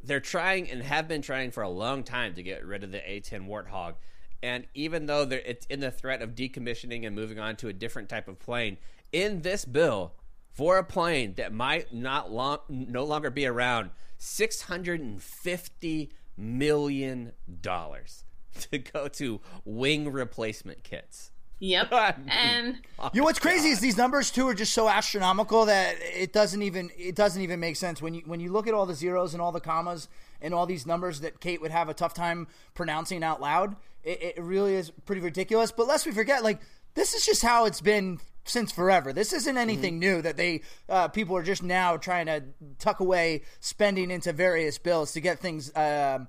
They're trying and have been trying for a long time to get rid of the A ten Warthog. And even though it's in the threat of decommissioning and moving on to a different type of plane, in this bill, for a plane that might not long, no longer be around, six hundred fifty million dollars to go to wing replacement kits. Yep. And you know what's crazy is these numbers too are just so astronomical that it doesn't even it doesn't even make sense when you when you look at all the zeros and all the commas and all these numbers that Kate would have a tough time pronouncing out loud. It, it really is pretty ridiculous. But lest we forget, like, this is just how it's been since forever. This isn't anything mm-hmm. new that they uh, people are just now trying to tuck away spending into various bills to get things Uh,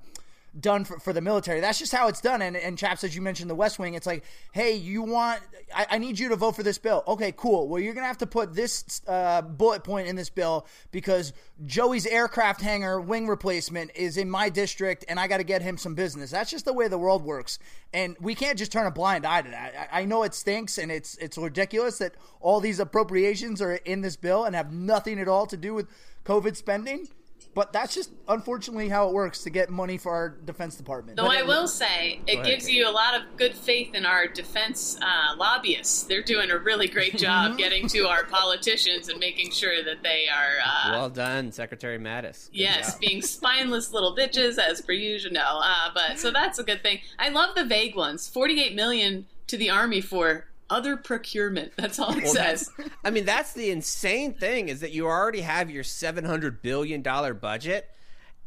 done for, for the military. That's just how it's done. And, and Chaps, as you mentioned, the West Wing, it's like, hey, you want, I, I need you to vote for this bill. Okay, cool. Well, you're going to have to put this uh, bullet point in this bill because Joey's aircraft hangar wing replacement is in my district and I got to get him some business. That's just the way the world works. And we can't just turn a blind eye to that. I, I know it stinks and it's, it's ridiculous that all these appropriations are in this bill and have nothing at all to do with COVID spending. But that's just, unfortunately, how it works to get money for our Defense Department. Though I it, will say, it ahead. gives you a lot of good faith in our defense uh, lobbyists. They're doing a really great job getting to our politicians and making sure that they are... Uh, well done, Secretary Mattis. Good yes, job. Being spineless little bitches, as per usual. No, uh, but so that's a good thing. I love the vague ones. forty-eight million dollars to the Army for... other procurement. That's all it well, says. I mean, that's the insane thing, is that you already have your seven hundred billion dollars budget.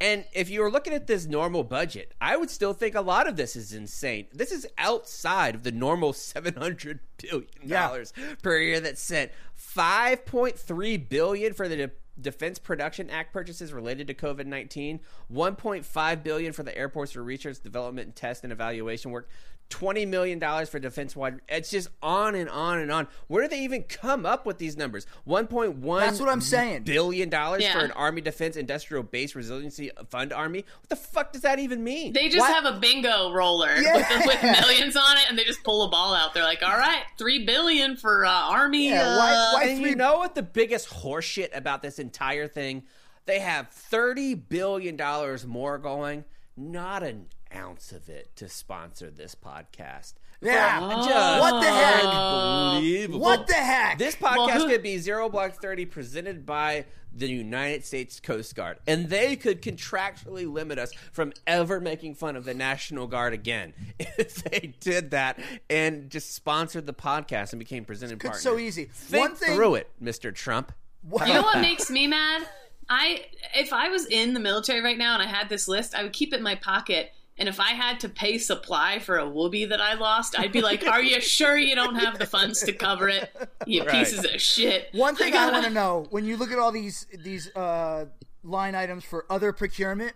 And if you were looking at this normal budget, I would still think a lot of this is insane. This is outside of the normal seven hundred billion dollars yeah. per year that's sent. five point three billion dollars for the De- Defense Production Act purchases related to COVID nineteen. one point five billion dollars for the Air Force for research, development, and test and evaluation work. twenty million dollars for defense-wide. It's just on and on and on. Where do they even come up with these numbers? one point one That's what I'm saying. Billion dollars yeah. for an Army Defense Industrial Base Resiliency Fund Army. What the fuck does that even mean? They just what? have a bingo roller yeah. with, with millions on it, and they just pull a ball out. They're like, all right, three billion for uh, Army. Yeah, uh, why, why and three- you know what the biggest horseshit about this entire thing? They have thirty billion dollars more going. Not an ounce of it to sponsor this podcast. Yeah. Oh. What the heck? Unbelievable. What the heck? This podcast well, who- could be Zero Blog thirty presented by the United States Coast Guard, and they could contractually limit us from ever making fun of the National Guard again if they did that and just sponsored the podcast and became presented partners. So easy. Think One thing- through it, Mister Trump. What? You know what makes me mad? I if I was in the military right now and I had this list, I would keep it in my pocket. And if I had to pay supply for a whoopee that I lost, I'd be like, are you sure you don't have the funds to cover it? You right. pieces of shit. One thing I, I want to know, when you look at all these these uh, line items for other procurement,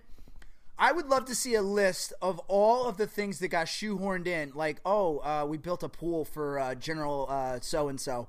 I would love to see a list of all of the things that got shoehorned in. Like, oh, uh, we built a pool for uh, General uh, so-and-so.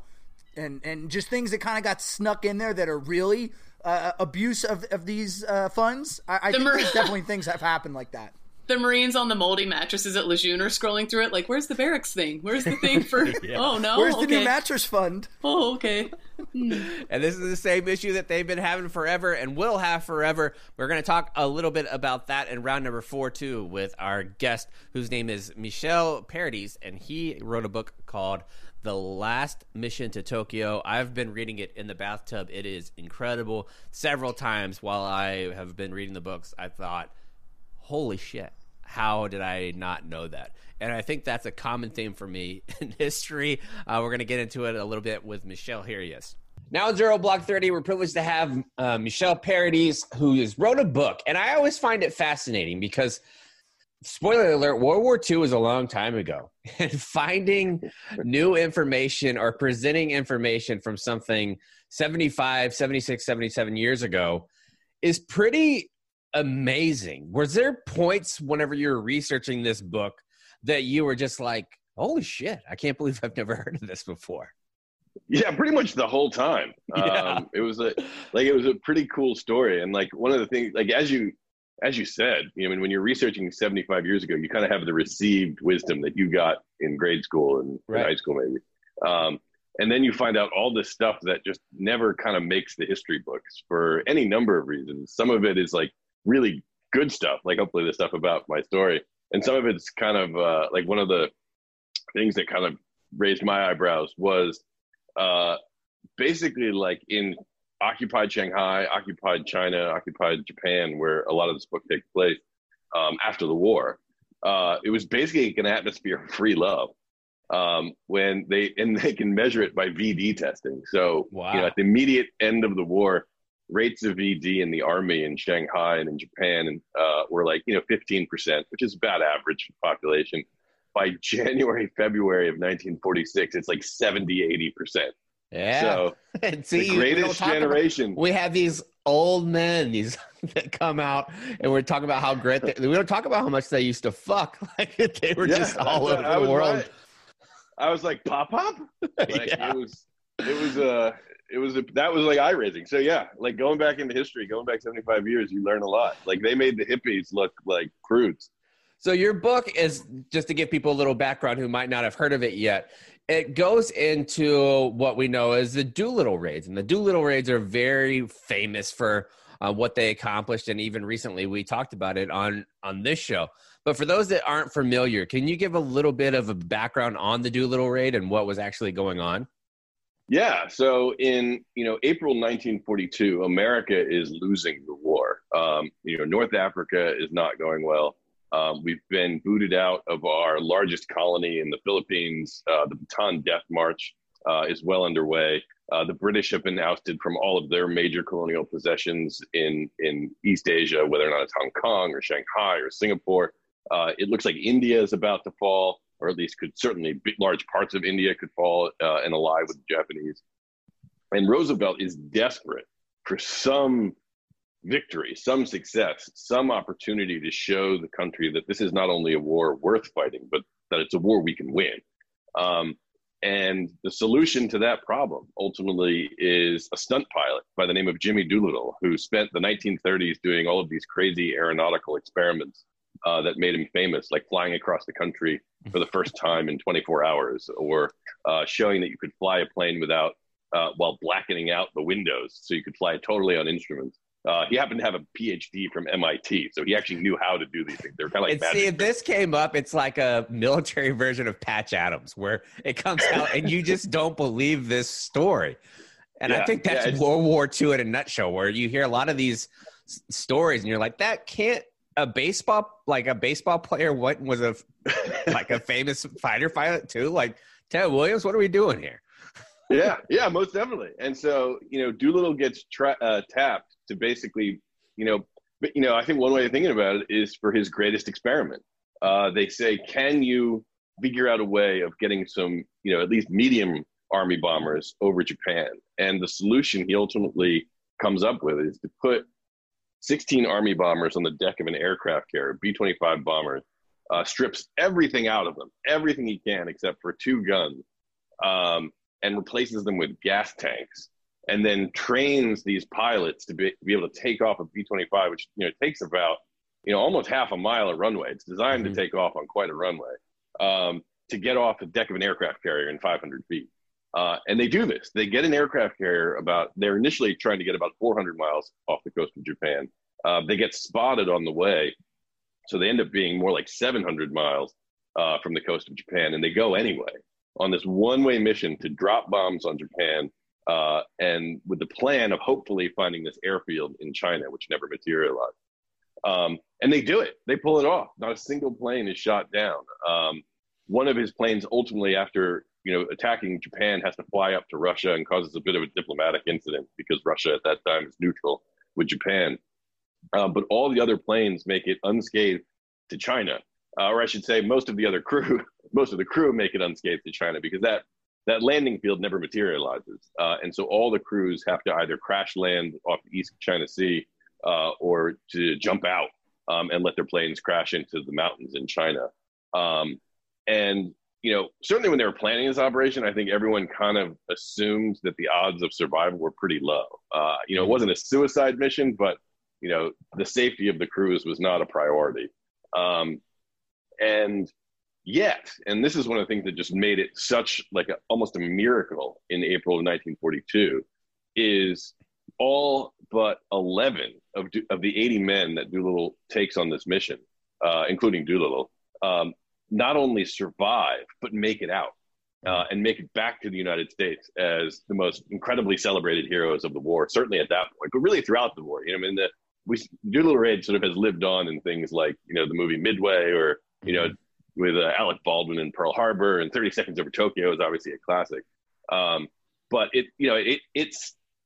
And, and just things that kind of got snuck in there that are really uh, abuse of, of these uh, funds. I, I the think Mar- there's definitely things that have happened like that. The Marines on the moldy mattresses at Lejeune are scrolling through it like, where's the barracks thing? Where's the thing for, yeah. oh, no. Where's okay. the new mattress fund? Oh, okay. And this is the same issue that they've been having forever and will have forever. We're going to talk a little bit about that in round number four, too, with our guest, whose name is Michel Paradis, and he wrote a book called The Last Mission to Tokyo. I've been reading it in the bathtub. It is incredible. Several times while I have been reading the books, I thought, holy shit. How did I not know that? And I think that's a common theme for me in history. Uh, we're going to get into it a little bit with Michel. Here he is. Now on Zero Blog thirty, we're privileged to have uh, Michel Paradis, who has wrote a book. And I always find it fascinating because, spoiler alert, World War Two was a long time ago. And finding new information or presenting information from something seventy-five, seventy-six, seventy-seven years ago is pretty amazing. Was there points whenever you were researching this book that you were just like, holy shit, I can't believe I've never heard of this before? Yeah, pretty much the whole time. Yeah. Um, it was a, like, it was a pretty cool story. And like one of the things, like, as you, as you said, you know, I mean, when you're researching seventy-five years ago, you kind of have the received wisdom that you got in grade school and right. in high school, maybe. Um, and then you find out all this stuff that just never kind of makes the history books for any number of reasons. Some of it is like, really good stuff, like hopefully the stuff about my story, and some of it's kind of uh like one of the things that kind of raised my eyebrows was uh basically like in occupied Shanghai, occupied China, occupied Japan, where a lot of this book takes place, um after the war, uh it was basically an atmosphere of free love, um when they and they can measure it by V D testing. So wow. you know, at the immediate end of the war, rates of V D in the Army in Shanghai and in Japan and, uh, were like, you know, fifteen percent, which is about average for population. By January, February of nineteen forty-six, it's like seventy, eighty percent. Yeah. So and see, the greatest generation. About, we have these old men these that come out and we're talking about how great they, we don't talk about how much they used to fuck. Like they were yeah, just all over I the world. Like, I was like, pop, pop. Like, yeah. It was, it was, uh, It was a, that was like eye raising. So yeah, like going back into history, going back seventy-five years, you learn a lot. Like they made the hippies look like prudes. So your book is, just to give people a little background who might not have heard of it yet, it goes into what we know as the Doolittle Raids, and the Doolittle Raids are very famous for uh, what they accomplished. And even recently, we talked about it on, on this show. But for those that aren't familiar, can you give a little bit of a background on the Doolittle Raid and what was actually going on? Yeah. So in, you know, April nineteen forty-two, America is losing the war. Um, you know, North Africa is not going well. Um, we've been booted out of our largest colony in the Philippines. Uh, the Bataan Death March uh, is well underway. Uh, the British have been ousted from all of their major colonial possessions in, in East Asia, whether or not it's Hong Kong or Shanghai or Singapore. Uh, it looks like India is about to fall, or at least could certainly be, large parts of India could fall uh, and ally with the Japanese. And Roosevelt is desperate for some victory, some success, some opportunity to show the country that this is not only a war worth fighting, but that it's a war we can win. Um, and the solution to that problem ultimately is a stunt pilot by the name of Jimmy Doolittle, who spent the nineteen thirties doing all of these crazy aeronautical experiments Uh, that made him famous, like flying across the country for the first time in twenty-four hours, or uh, showing that you could fly a plane without, uh, while blackening out the windows, so you could fly totally on instruments. Uh, he happened to have a P H D from M I T, so he actually knew how to do these things. They're kind of like. And see, if this came up, it's like a military version of Patch Adams, where it comes out and you just don't believe this story. And yeah, I think that's yeah, World War Two in a nutshell, where you hear a lot of these s- stories, and you're like, that can't. A baseball, like a baseball player, what was a, like a famous fighter pilot too? Like Ted Williams, what are we doing here? yeah, yeah, most definitely. And so, you know, Doolittle gets tra- uh, tapped to basically, you know, but, you know, I think one way of thinking about it is for his greatest experiment. Uh, they say, can you figure out a way of getting some, you know, at least medium army bombers over Japan? And the solution he ultimately comes up with is to put sixteen army bombers on the deck of an aircraft carrier, B twenty-five bombers, uh, strips everything out of them, everything he can except for two guns, um, and replaces them with gas tanks, and then trains these pilots to be, be able to take off a B twenty-five, which, you know, takes about, you know, almost half a mile of runway. It's designed mm-hmm. to take off on quite a runway, um, to get off the deck of an aircraft carrier in five hundred feet. Uh, and they do this. They get an aircraft carrier about, they're initially trying to get about four hundred miles off the coast of Japan. Uh, they get spotted on the way. So they end up being more like seven hundred miles uh, from the coast of Japan. And they go anyway on this one-way mission to drop bombs on Japan. Uh, and with the plan of hopefully finding this airfield in China, which never materialized. Um, and they do it. They pull it off. Not a single plane is shot down. Um, one of his planes ultimately, after you know, attacking Japan, has to fly up to Russia and causes a bit of a diplomatic incident because Russia at that time is neutral with Japan. Uh, but all the other planes make it unscathed to China, uh, or I should say most of the other crew, most of the crew make it unscathed to China because that, that landing field never materializes. Uh, and so all the crews have to either crash land off the East China Sea uh, or to jump out um, and let their planes crash into the mountains in China. Um, and You know, certainly when they were planning this operation, I think everyone kind of assumed that the odds of survival were pretty low. Uh, you know, it wasn't a suicide mission, but, you know, the safety of the crews was not a priority. Um, and yet, and this is one of the things that just made it such like a, almost a miracle in April of nineteen forty-two, is all but eleven of, of the eighty men that Doolittle takes on this mission, uh, including Doolittle, um, not only survive, but make it out uh, and make it back to the United States as the most incredibly celebrated heroes of the war, certainly at that point, but really throughout the war. You know, I mean, the we, Doolittle Raid sort of has lived on in things like, you know, the movie Midway or, you know, with uh, Alec Baldwin and Pearl Harbor, and thirty seconds Over Tokyo is obviously a classic. Um, but, it, you know, it its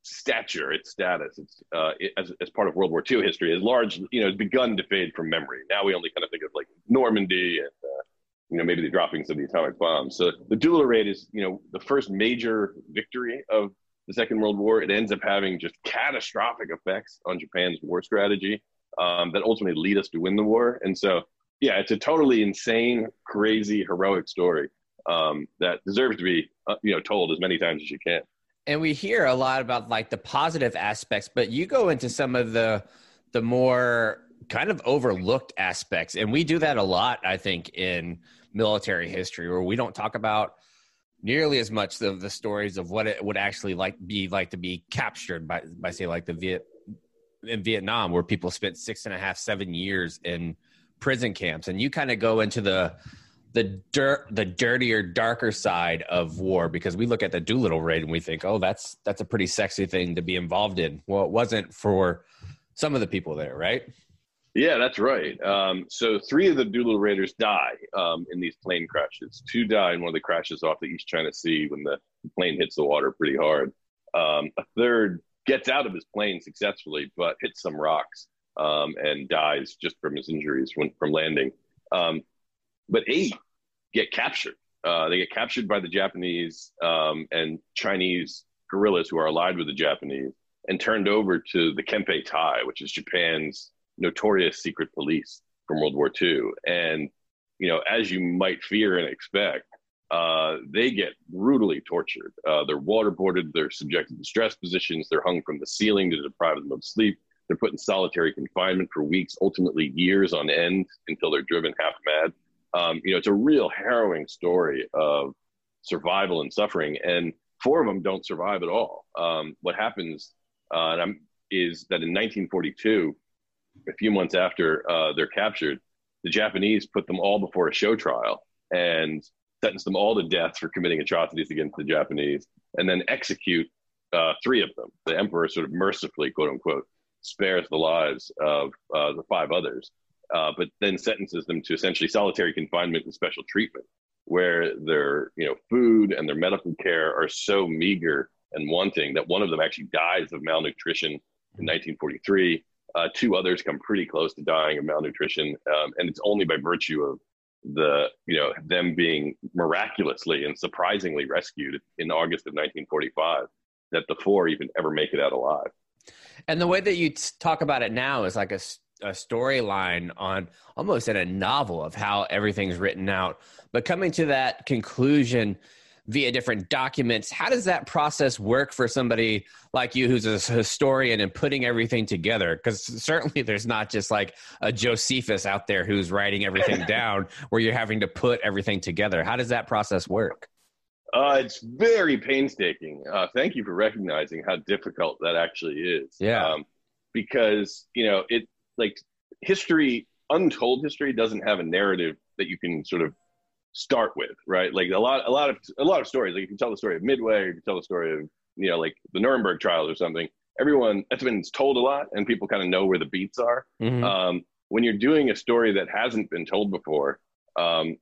stature, its status its, uh, it, as, as part of World War Two history has largely, you know, begun to fade from memory. Now we only kind of think of like Normandy and, uh, you know, maybe the droppings of the atomic bomb. So the Doolittle Raid is, you know, the first major victory of the Second World War. It ends up having just catastrophic effects on Japan's war strategy um, that ultimately lead us to win the war. And so, yeah, it's a totally insane, crazy, heroic story um, that deserves to be, uh, you know, told as many times as you can. And we hear a lot about like the positive aspects, but you go into some of the the more kind of overlooked aspects. And we do that a lot, I think, in military history, where we don't talk about nearly as much of the stories of what it would actually like be like to be captured by, by say like the Viet in Vietnam where people spent six and a half, seven years in prison camps. And you kind of go into the the dirt, the dirtier, darker side of war, because we look at the Doolittle Raid and we think, oh, that's that's a pretty sexy thing to be involved in. Well, it wasn't for some of the people there, right? Yeah, that's right. Um, so three of the Doolittle Raiders die um, in these plane crashes. Two die in one of the crashes off the East China Sea when the plane hits the water pretty hard. Um, a third gets out of his plane successfully, but hits some rocks um, and dies just from his injuries from, from landing. Um, but eight get captured. Uh, they get captured by the Japanese um, and Chinese guerrillas who are allied with the Japanese and turned over to the Kempe Tai, which is Japan's notorious secret police from World War Two. And, you know, as you might fear and expect, uh, they get brutally tortured. Uh, they're waterboarded, they're subjected to stress positions, they're hung from the ceiling to deprive them of sleep, they're put in solitary confinement for weeks, ultimately years on end until they're driven half mad. Um, you know, it's a real harrowing story of survival and suffering, and four of them don't survive at all. Um, what happens uh, and I'm, is that in nineteen forty-two, a few months after uh, they're captured, the Japanese put them all before a show trial and sentenced them all to death for committing atrocities against the Japanese, and then execute uh, three of them. The emperor sort of mercifully, quote unquote, spares the lives of uh, the five others, uh, but then sentences them to essentially solitary confinement and special treatment, where their you know food and their medical care are so meager and wanting that one of them actually dies of malnutrition in nineteen forty-three. Uh, two others come pretty close to dying of malnutrition, um, and it's only by virtue of the, you know, them being miraculously and surprisingly rescued in August of nineteen forty-five that the four even ever make it out alive. And the way that you talk about it now is like a, a storyline on almost in a novel of how everything's written out. But coming to that conclusion via different documents, how does that process work for somebody like you who's a historian and putting everything together? Because certainly there's not just like a Josephus out there who's writing everything down where you're having to put everything together. How does that process work? Uh, it's very painstaking. Uh, thank you for recognizing how difficult that actually is. Yeah. Um, because, you know, it like history, untold history doesn't have a narrative that you can sort of start with, right? Like a lot, a lot of, a lot of stories. Like you can tell the story of Midway, or you can tell the story of, you know, like the Nuremberg trials or something. Everyone that's been told a lot, and people kind of know where the beats are. Mm-hmm. Um, when you're doing a story that hasn't been told before, um,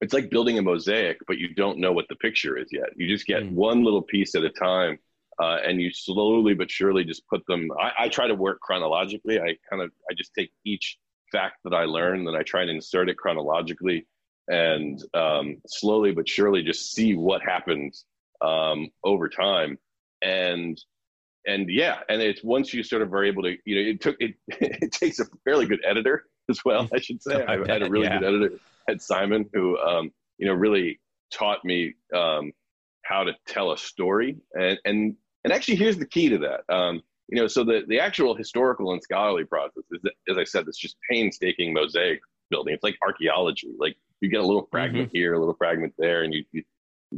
it's like building a mosaic, but you don't know what the picture is yet. You just get mm-hmm. one little piece at a time, uh, and you slowly but surely just put them. I, I try to work chronologically. I kind of, I just take each fact that I learn, then I try and insert it chronologically. And um, slowly but surely just see what happens um, over time. And, and yeah, and it's once you sort of are able to, you know, it took, it, it takes a fairly good editor as well, I should say. I had a really yeah. good editor at Simon who, um, you know, really taught me um, how to tell a story. And, and, and actually here's the key to that. Um, you know, so the, the actual historical and scholarly process is, that, as I said, it's just painstaking mosaic building. It's like archaeology, like, you get a little fragment mm-hmm. here, a little fragment there, and you, you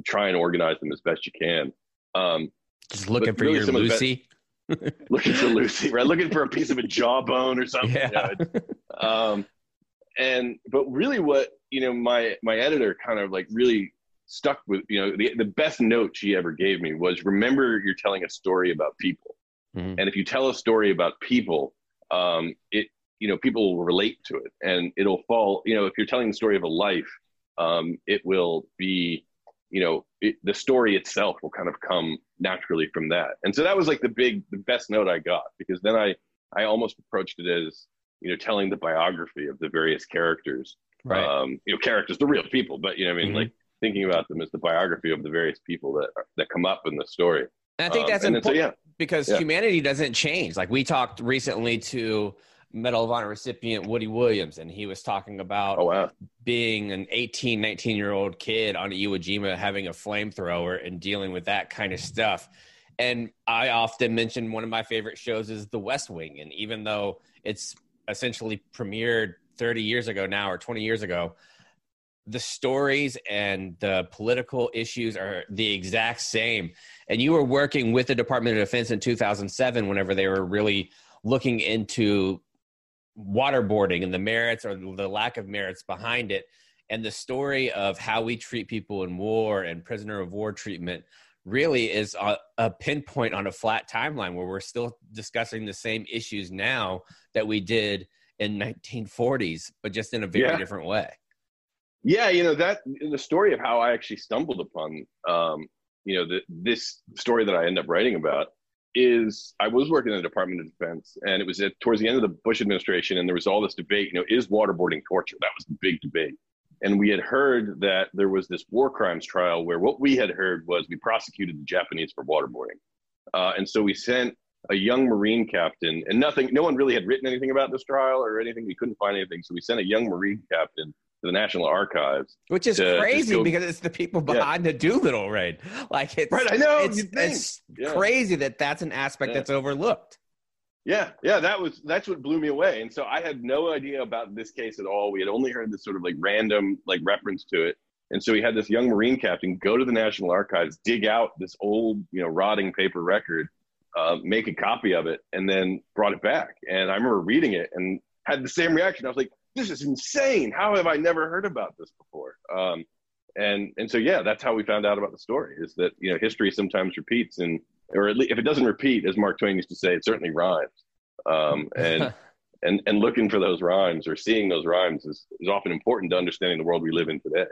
try and organize them as best you can. Um, Just looking for really your Lucy. Best, looking for Lucy, right? Looking for a piece of a jawbone or something. Yeah. You know, um, and but really, what you know, my my editor kind of like really stuck with. You know, the the best note she ever gave me was, "Remember, you're telling a story about people, mm-hmm. and if you tell a story about people, um, it." you know, people will relate to it and it'll fall, you know, if you're telling the story of a life, um, it will be, you know, it, the story itself will kind of come naturally from that. And so that was like the big, the best note I got, because then I, I almost approached it as, you know, telling the biography of the various characters, right. um, you know, characters, the real people, but you know what I mean? Mm-hmm. Like thinking about them as the biography of the various people that, that come up in the story. And I think that's um, important so, yeah. because yeah. humanity doesn't change. Like we talked recently to Medal of Honor recipient Woody Williams, and he was talking about oh, wow. being an eighteen, nineteen-year-old kid on Iwo Jima having a flamethrower and dealing with that kind of stuff. And I often mention one of my favorite shows is The West Wing, and even though it's essentially premiered thirty years ago now or twenty years ago, the stories and the political issues are the exact same. And you were working with the Department of Defense in two thousand seven whenever they were really – looking into waterboarding and the merits or the lack of merits behind it, and the story of how we treat people in war and prisoner of war treatment really is a, a pinpoint on a flat timeline where we're still discussing the same issues now that we did in nineteen forties, but just in a very yeah. different way. Yeah, you know, that the story of how I actually stumbled upon, um, you know, the, this story that I end up writing about is I was working in the Department of Defense, and it was at, towards the end of the Bush administration, and there was all this debate, you know, is waterboarding torture? That was the big debate. And we had heard that there was this war crimes trial where what we had heard was we prosecuted the Japanese for waterboarding. Uh, and so we sent a young Marine captain, and nothing, no one really had written anything about this trial or anything. We couldn't find anything. So we sent a young Marine captain to the National Archives. Which is to, crazy to go, because it's the people behind yeah. the Doolittle Raid. Like it's, right, I know, it's, it's yeah. crazy that that's an aspect yeah. that's overlooked. Yeah, yeah, that was that's what blew me away. And so I had no idea about this case at all. We had only heard this sort of like random like reference to it. And so we had this young Marine captain go to the National Archives, dig out this old, you know, rotting paper record, uh, make a copy of it, and then brought it back. And I remember reading it and had the same reaction. I was like, this is insane. How have I never heard about this before? Um, and and so, yeah, that's how we found out about the story, is that, you know, history sometimes repeats, and or at least if it doesn't repeat, as Mark Twain used to say, it certainly rhymes. Um, and, and, and looking for those rhymes or seeing those rhymes is, is often important to understanding the world we live in today.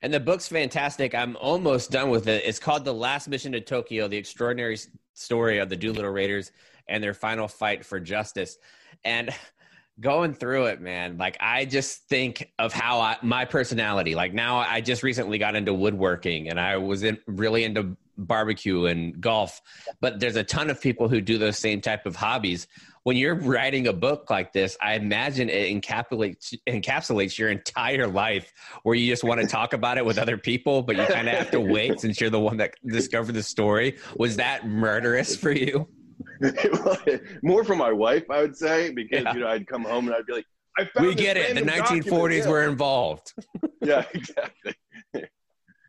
And the book's fantastic. I'm almost done with it. It's called The Last Mission to Tokyo, The Extraordinary Story of the Doolittle Raiders and Their Final Fight for Justice. And going through it, man, like I just think of how I, my personality, like now I just recently got into woodworking and I was in, really into barbecue and golf, but there's a ton of people who do those same type of hobbies. When you're writing a book like this, I imagine it encapsulates encapsulates your entire life, where you just want to talk about it with other people, but you kind of have to wait since you're the one that discovered the story. Was that murderous for you? More for my wife, I would say, because yeah. you know, I'd come home and I'd be like, I found we get it. The nineteen forties document. Were involved. Yeah, exactly.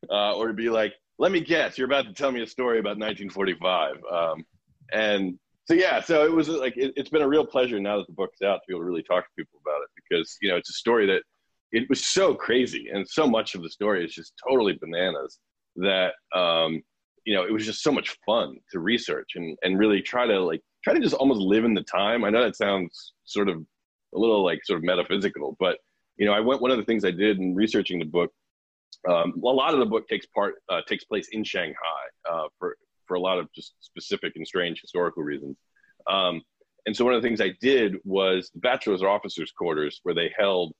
Uh, or to be like, let me guess, you're about to tell me a story about nineteen forty-five. Um, and so, yeah, so it was like, it, it's been a real pleasure now that the book's out to be able to really talk to people about it, because, you know, it's a story that it was so crazy. And so much of the story is just totally bananas that, um, you know, it was just so much fun to research and, and really try to like, try to just almost live in the time. I know that sounds sort of a little like sort of metaphysical, but, you know, I went, one of the things I did in researching the book, Um, a lot of the book takes part uh, takes place in Shanghai uh, for for a lot of just specific and strange historical reasons. Um, and so one of the things I did was the bachelor's officers' quarters, where they held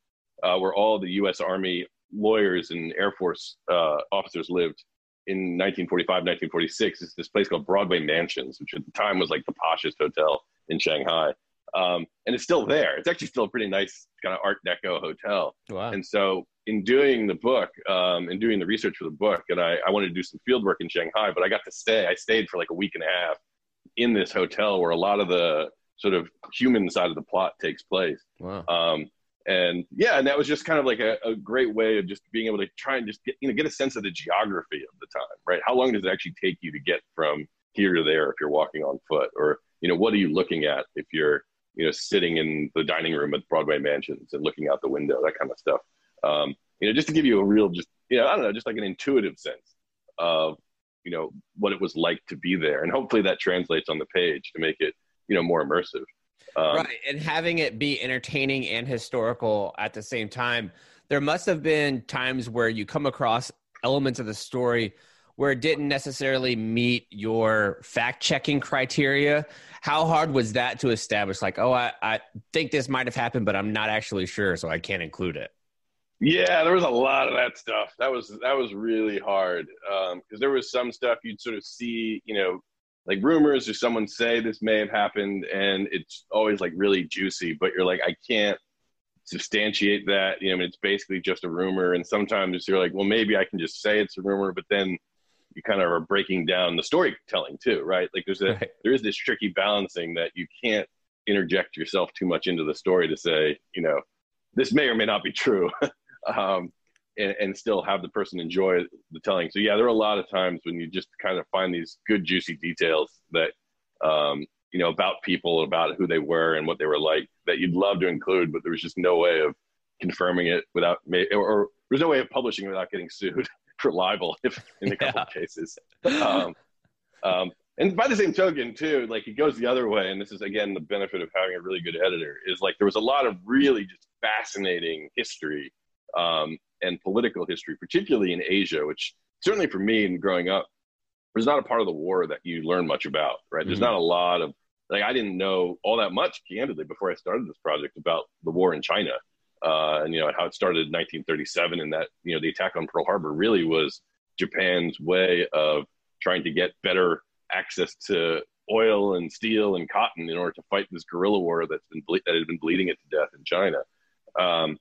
uh, where all the U S Army lawyers and Air Force uh, officers lived in nineteen forty-five, nineteen forty-six. It's this place called Broadway Mansions, which at the time was like the poshest hotel in Shanghai. Um, and it's still there. It's actually still a pretty nice kind of Art Deco hotel. Wow. And so in doing the book um, and doing the research for the book, and I, I wanted to do some field work in Shanghai, but I got to stay. I stayed for like a week and a half in this hotel where a lot of the sort of human side of the plot takes place. Wow. Um, and yeah, and that was just kind of like a, a great way of just being able to try and just get, you know, get a sense of the geography of the time, right? How long does it actually take you to get from here to there if you're walking on foot? Or, you know, what are you looking at if you're, you know, sitting in the dining room at Broadway Mansions and looking out the window, that kind of stuff. Um, you know, just to give you a real, just, you know, I don't know, just like an intuitive sense of, you know, what it was like to be there. And hopefully that translates on the page to make it, you know, more immersive. Um, right. And having it be entertaining and historical at the same time, there must have been times where you come across elements of the story where it didn't necessarily meet your fact-checking criteria. How hard was that to establish? Like, oh, I, I think this might have happened, but I'm not actually sure, so I can't include it. Yeah, there was a lot of that stuff. That was that was really hard because um, there was some stuff you'd sort of see, you know, like rumors or someone say this may have happened, and it's always like really juicy, but you're like, I can't substantiate that. You know, I mean, it's basically just a rumor, and sometimes you're like, well, maybe I can just say it's a rumor, but then you kind of are breaking down the storytelling too, right? Like there's a, right. there is this tricky balancing that you can't interject yourself too much into the story to say, you know, this may or may not be true, um, and, and still have the person enjoy the telling. So yeah, there are a lot of times when you just kind of find these good juicy details that, um, you know, about people, about who they were and what they were like, that you'd love to include, but there was just no way of confirming it without, or, or there's no way of publishing it without getting sued for libel if, in a couple yeah. of cases. Um, um, and by the same token, too, like it goes the other way, and this is, again, the benefit of having a really good editor, is like there was a lot of really just fascinating history um, and political history, particularly in Asia, which certainly for me in growing up, there's not a part of the war that you learn much about, right? There's mm-hmm. not a lot of, like, I didn't know all that much, candidly, before I started this project about the war in China. Uh, and, you know, how it started in nineteen thirty-seven, and that, you know, the attack on Pearl Harbor really was Japan's way of trying to get better access to oil and steel and cotton in order to fight this guerrilla war that's been ble- that had been bleeding it to death in China. Um,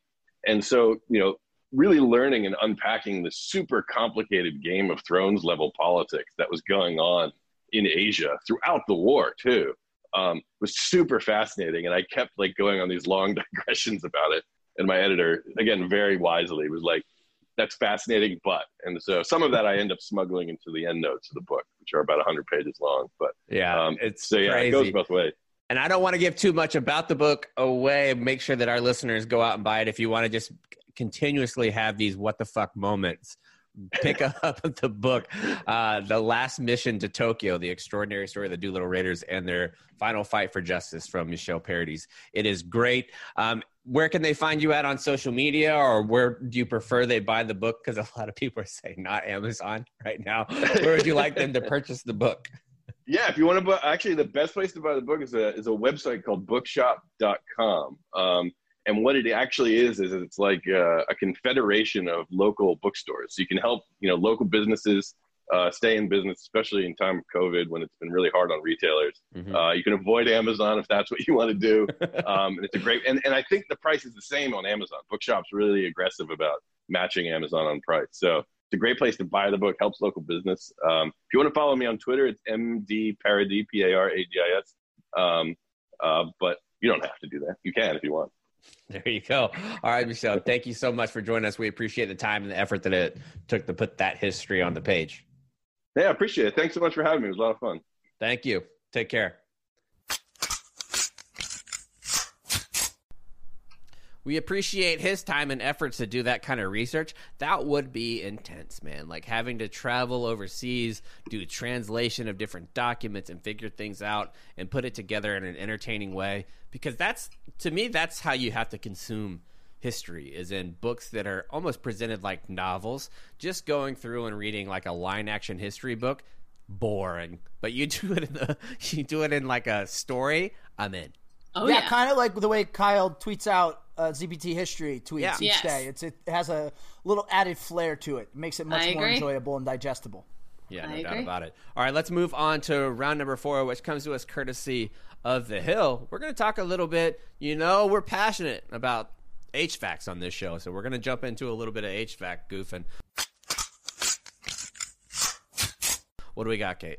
and so, you know, really learning and unpacking the super complicated Game of Thrones level politics that was going on in Asia throughout the war, too, um, was super fascinating. And I kept, like, going on these long digressions about it. And my editor, again, very wisely, was like, that's fascinating, but. And so some of that I end up smuggling into the end notes of the book, which are about one hundred pages long. But yeah, um, it's so, yeah, crazy. It goes both ways. And I don't want to give too much about the book away. Make sure that our listeners go out and buy it. If you want to just continuously have these what the fuck moments, pick up the book, uh, The Last Mission to Tokyo, The Extraordinary Story of the Doolittle Raiders and Their Final Fight for Justice from Michel Paradis. It is great. Um, where can they find you at on social media, or where do you prefer they buy the book? Because a lot of people are saying not Amazon right now. Where would you like them to purchase the book? Yeah, if you want to buy, actually the best place to buy the book is a is a website called bookshop dot com. Um, and what it actually is, is it's like a, a confederation of local bookstores. So you can help, you know, local businesses uh, stay in business, especially in time of COVID when it's been really hard on retailers. Mm-hmm. Uh, you can avoid Amazon if that's what you want to do. Um, and it's a great, and, and I think the price is the same on Amazon. Bookshop's really aggressive about matching Amazon on price. So it's a great place to buy the book, helps local business. Um, if you want to follow me on Twitter, it's M D Paradis, P A R A D I S. Um, uh, but you don't have to do that. You can if you want. There you go. All right, Michel, thank you so much for joining us. We appreciate the time and the effort that it took to put that history on the page. Yeah, I appreciate it. Thanks so much for having me. It was a lot of fun. Thank you. Take care. We appreciate his time and efforts to do that kind of research. That would be intense, man. Like having to travel overseas, do translation of different documents and figure things out and put it together in an entertaining way. Because that's, to me, that's how you have to consume history, is in books that are almost presented like novels. Just going through and reading like a line action history book, boring. But you do it in the, you do it in like a story, I'm in. Oh, yeah, yeah. Kind of like the way Kyle tweets out uh, Z B T history tweets yeah. each yes. day. It's, it has a little added flair to it. It makes it much I more agree. enjoyable and digestible. Yeah, no I doubt agree. about it. All right, let's move on to round number four, which comes to us courtesy of The Hill. We're going to talk a little bit. You know, we're passionate about H V A Cs on this show, so we're going to jump into a little bit of H V A C goofing. What do we got, Kate?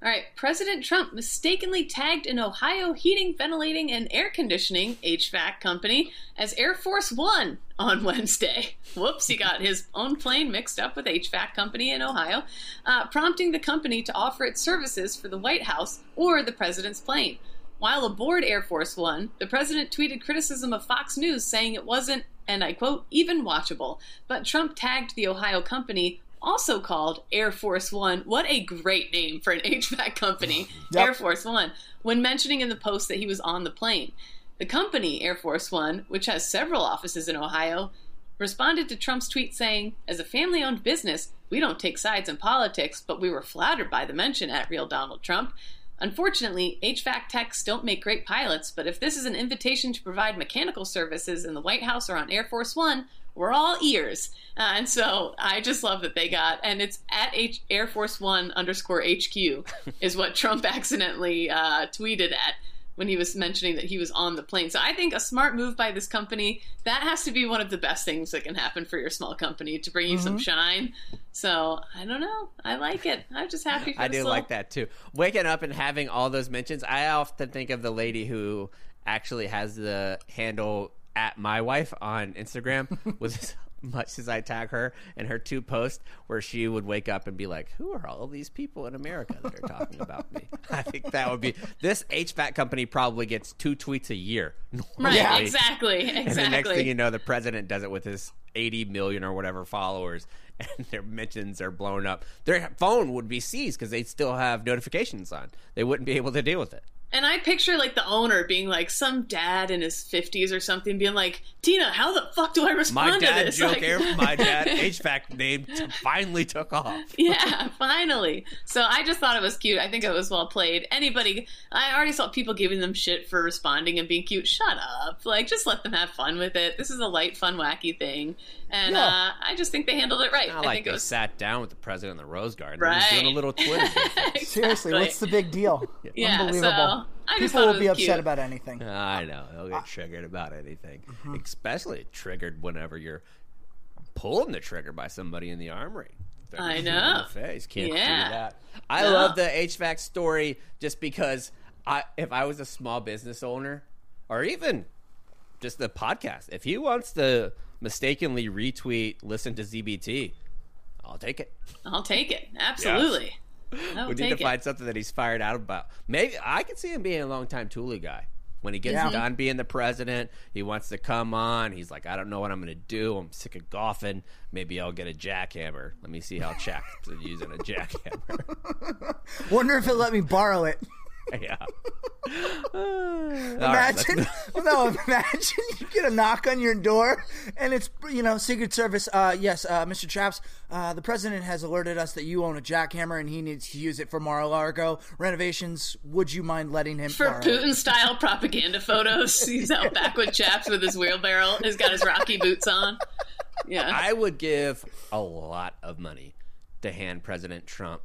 All right, President Trump mistakenly tagged an Ohio heating, ventilating, and air conditioning H V A C company as Air Force One on Wednesday. Whoops, he got his own plane mixed up with H V A C company in Ohio, uh, prompting the company to offer its services for the White House or the president's plane. While aboard Air Force One, the president tweeted criticism of Fox News, saying it wasn't, and I quote, even watchable. But Trump tagged the Ohio company, also called Air Force One. What a great name for an H V A C company, yep. Air Force One, when mentioning in the post that he was on the plane. The company, Air Force One, which has several offices in Ohio, responded to Trump's tweet saying, as a family-owned business, we don't take sides in politics, but we were flattered by the mention at Real Donald Trump. Unfortunately, H V A C techs don't make great pilots, but if this is an invitation to provide mechanical services in the White House or on Air Force One, we're all ears. Uh, and so I just love that they got, and it's at H- Air Force One underscore H Q is what Trump accidentally uh, tweeted at when he was mentioning that he was on the plane. So I think a smart move by this company. That has to be one of the best things that can happen for your small company, to bring you mm-hmm. some shine. So I don't know. I like it. I'm just happy for I this do little... like that too. Waking up and having all those mentions. I often think of the lady who actually has the handle at my wife on Instagram was much as I tag her in her two posts where she would wake up and be like, who are all these people in America that are talking about me? I think that would be – this H V A C company probably gets two tweets a year. Right, yeah, exactly, exactly. And the next thing you know, the president does it with his eighty million or whatever followers, and their mentions are blown up. Their phone would be seized because they'd still have notifications on. They wouldn't be able to deal with it. And I picture, like, the owner being, like, some dad in his fifties or something being like, Tina, how the fuck do I respond to this? My dad joke, like... Air, my dad H V A C name finally took off. Yeah, finally. So I just thought it was cute. I think it was well played. Anybody, I already saw people giving them shit for responding and being cute. Shut up. Like, just let them have fun with it. This is a light, fun, wacky thing. And yeah. uh, I just think they handled it right. Not I like think they it was... sat down with the president in the Rose Garden. Right. They were doing a little Twitter. Exactly. Seriously, what's the big deal? Yeah, unbelievable. So... I just People will be cute. upset about anything. I know. They'll get triggered about anything. Mm-hmm. Especially triggered whenever you're pulling the trigger by somebody in the armory. They're I know. In the face. Can't yeah. do that. I no. love the H V A C story just because I, if I was a small business owner or even just the podcast, if he wants to mistakenly retweet, listen to Z B T, I'll take it. I'll take it. Absolutely. Yes. I'll we need to it. find something that he's fired out about. Maybe I can see him being a long-time Thule guy. When he gets yeah. done being the president, he wants to come on. He's like, I don't know what I'm going to do. I'm sick of golfing. Maybe I'll get a jackhammer. Let me see how Chuck's using a jackhammer. Wonder if it'll let me borrow it. Yeah. Imagine, right, no, imagine you get a knock on your door and it's, you know, Secret Service. Uh, yes, uh, Mister Traps, uh, the president has alerted us that you own a jackhammer and he needs to use it for Mar-a-Lago renovations. Would you mind letting him? For Putin-style propaganda photos, he's out back with Chaps with his wheelbarrow. He's got his Rocky boots on. Yeah, I would give a lot of money to hand President Trump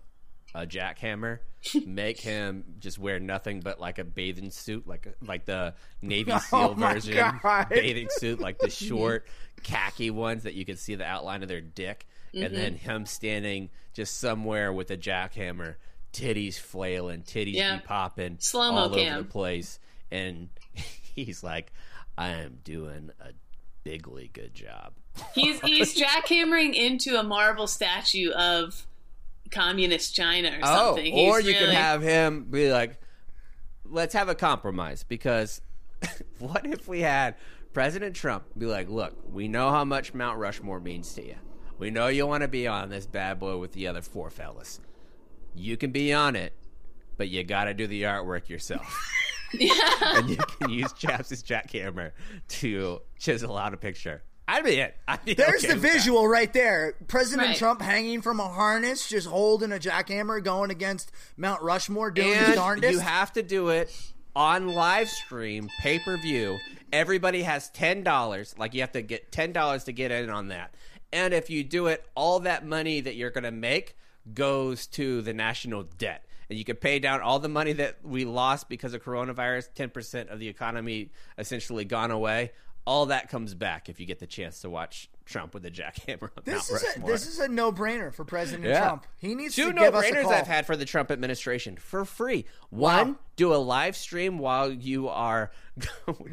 a jackhammer, make him just wear nothing but like a bathing suit, like a, like the Navy SEAL oh version God. bathing suit, like the short khaki ones that you can see the outline of their dick, mm-hmm. and then him standing just somewhere with a jackhammer, titties flailing, titties yeah. be popping Slow-mo all cam. over the place, and he's like, I am doing a bigly good job. He's he's jackhammering into a marble statue of Communist China or something. Oh, or He's you really... can have him be like, let's have a compromise, because what if we had President Trump be like, look, we know how much Mount Rushmore means to you. We know you want to be on this bad boy with the other four fellas. You can be on it, but you got to do the artwork yourself. Yeah. And you can use Chaps' jackhammer to chisel out a picture. I'd be it. I'd be There's okay the visual that. right there. President right. Trump hanging from a harness, just holding a jackhammer, going against Mount Rushmore, doing and his darndest. You have to do it on live stream, pay-per-view. Everybody has ten dollars. Like, you have to get ten dollars to get in on that. And if you do it, all that money that you're going to make goes to the national debt. And you can pay down all the money that we lost because of coronavirus, ten percent of the economy essentially gone away. All that comes back if you get the chance to watch Trump with a jackhammer. This is a, this is a no-brainer for President yeah. Trump. He needs Two to no give us a call. Two no-brainers I've had for the Trump administration for free. One, wow. do a live stream while you are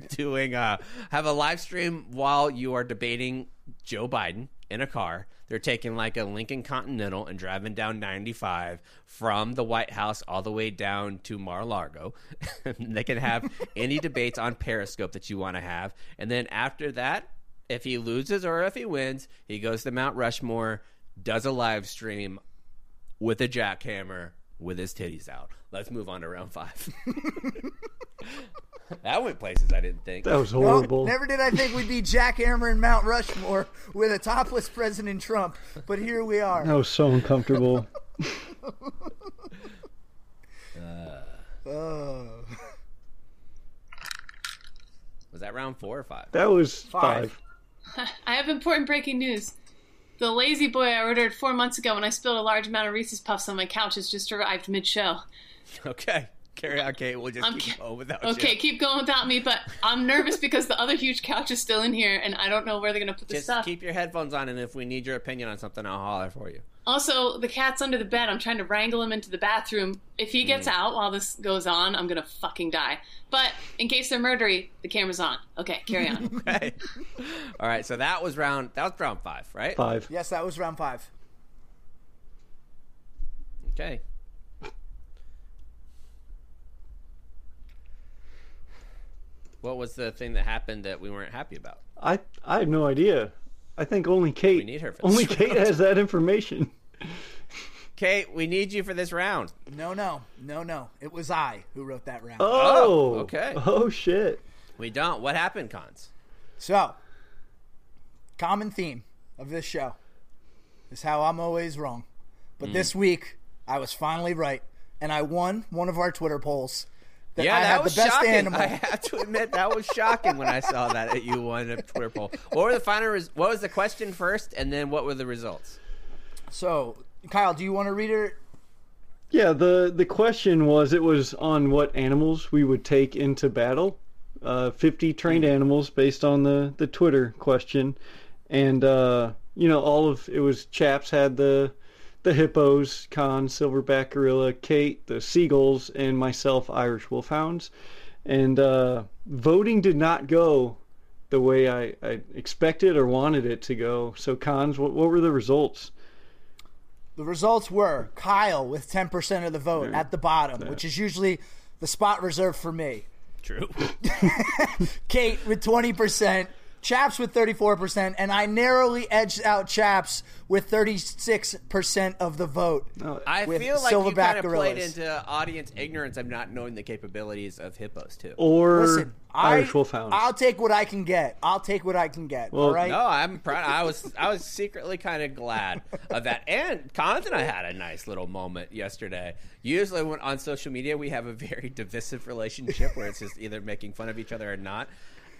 doing uh, – have a live stream while you are debating Joe Biden in a car. They're taking like a Lincoln Continental and driving down ninety-five from the White House all the way down to Mar-a-Lago. They can have any debates on Periscope that you want to have. And then after that, if he loses or if he wins, he goes to Mount Rushmore, does a live stream with a jackhammer with his titties out. Let's move on to round five. That went places I didn't think. That was horrible. No, never did I think we'd be jackhammering Mount Rushmore with a topless President Trump, but here we are. That was so uncomfortable. uh, oh. Was that round four or five? That was five. five. I have important breaking news. The Lazy Boy I ordered four months ago when I spilled a large amount of Reese's Puffs on my couch has just arrived mid-show. Okay. karaoke. We'll just I'm keep ca- going without okay, you. Okay, keep going without me, but I'm nervous because the other huge couch is still in here, and I don't know where they're going to put the stuff. Just keep your headphones on, and if we need your opinion on something, I'll holler for you. Also, the cat's under the bed. I'm trying to wrangle him into the bathroom. If he gets mm. out while this goes on, I'm going to fucking die. But in case they're murdery, the camera's on. Okay, carry on. Okay. All right, so that was round that was round five, right? Five. Yes, that was round five. Okay. What was the thing that happened that we weren't happy about? I I have no idea. I think only Kate. We need her for this only round. Kate has that information. Kate, we need you for this round. No, no, no, no. It was I who wrote that round. Oh, oh okay. Oh shit. We don't. What happened, Cons? So, common theme of this show is how I'm always wrong, but mm. this week I was finally right, and I won one of our Twitter polls. That yeah, I that was the best shocking. Animal. I have to admit, that was shocking when I saw that at you won a Twitter poll. What were the final? Res- what was the question first, and then what were the results? So, Kyle, do you want to read it? Yeah, the the question was it was on what animals we would take into battle. Uh, fifty trained animals based on the, the Twitter question, and uh, you know all of it was Chaps had the. The hippos, Con, silverback gorilla, Kate, the seagulls, and myself, Irish wolfhounds. And uh, voting did not go the way I, I expected or wanted it to go. So, Cons, what, what were the results? The results were Kyle with ten percent of the vote there, at the bottom, that. Which is usually the spot reserved for me. True. Kate with twenty percent. Chaps with thirty-four percent, and I narrowly edged out Chaps with thirty-six percent of the vote. Oh, I feel like you kind of gorillas. Played into audience ignorance of not knowing the capabilities of hippos, too. Or Listen, Irish I, wolfhounds. I'll take what I can get. I'll take what I can get, well, all right? No, I'm proud. I was I was secretly kind of glad of that. And Cons and I had a nice little moment yesterday. Usually when on social media, we have a very divisive relationship where it's just either making fun of each other or not.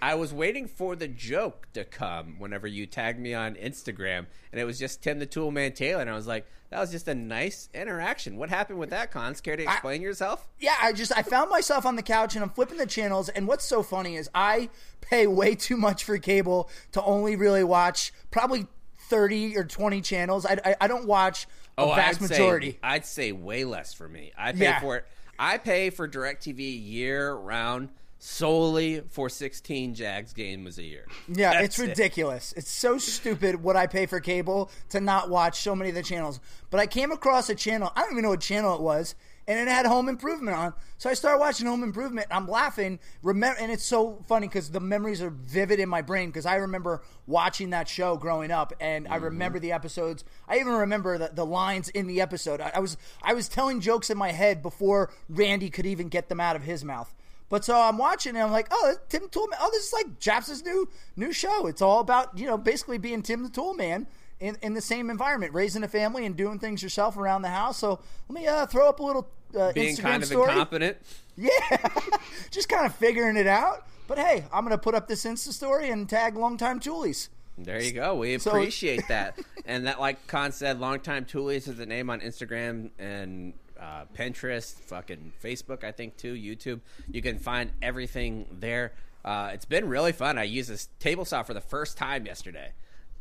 I was waiting for the joke to come whenever you tagged me on Instagram, and it was just Tim the Tool Man Taylor, and I was like, that was just a nice interaction. What happened with that, Cons? Care to explain I, yourself? Yeah, I just I found myself on the couch, and I'm flipping the channels, and what's so funny is I pay way too much for cable to only really watch probably thirty or twenty channels. I, I, I don't watch a oh, vast I'd majority. Say, I'd say way less for me. I pay yeah. for it. I pay for DirecTV year-round. Solely for sixteen Jags games a year. Yeah, That's it's ridiculous. It. It's so stupid what I pay for cable to not watch so many of the channels. But I came across a channel. I don't even know what channel it was. And it had Home Improvement on. So I started watching Home Improvement. I'm laughing. Remember, and it's so funny because the memories are vivid in my brain because I remember watching that show growing up. And mm-hmm. I remember the episodes. I even remember the, the lines in the episode. I, I was I was telling jokes in my head before Randy could even get them out of his mouth. But so I'm watching, and I'm like, oh, Tim the Tool Man. Oh, this is like Chaps' new new show. It's all about, you know, basically being Tim the Tool Man in, in the same environment, raising a family and doing things yourself around the house. So let me uh, throw up a little uh, being Instagram story. Being kind of story. Incompetent. Yeah. Just kind of figuring it out. But, hey, I'm going to put up this Insta story and tag Longtime Toolies. There you go. We appreciate so, that. And that, like Con said, Longtime Toolies is the name on Instagram and – Uh, Pinterest, fucking Facebook, I think, too, YouTube. You can find everything there. Uh, it's been really fun. I used this table saw for the first time yesterday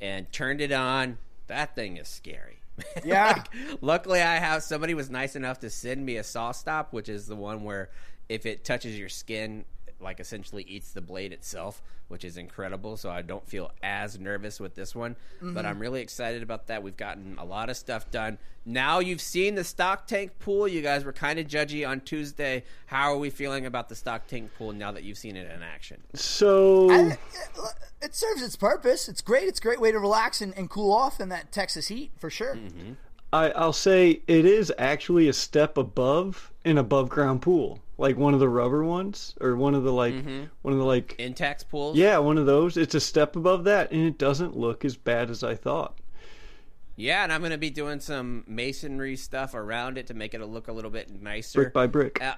and turned it on. That thing is scary. Yeah. Like, luckily, I have somebody was nice enough to send me a saw stop, which is the one where if it touches your skin, like essentially eats the blade itself, which is incredible. So I don't feel as nervous with this one, mm-hmm. but I'm really excited about that. We've gotten a lot of stuff done. Now you've seen the stock tank pool. You guys were kind of judgy on Tuesday. How are we feeling about the stock tank pool now that you've seen it in action? So I, it serves its purpose. It's great. It's a great way to relax and, and cool off in that Texas heat for sure. Mm-hmm. I, I'll say it is actually a step above an above ground pool. Like one of the rubber ones or one of the like mm-hmm. one of the like Intex pools. Yeah, one of those. It's a step above that and it doesn't look as bad as I thought. Yeah, and I'm going to be doing some masonry stuff around it to make it look a little bit nicer. Brick by brick. Uh,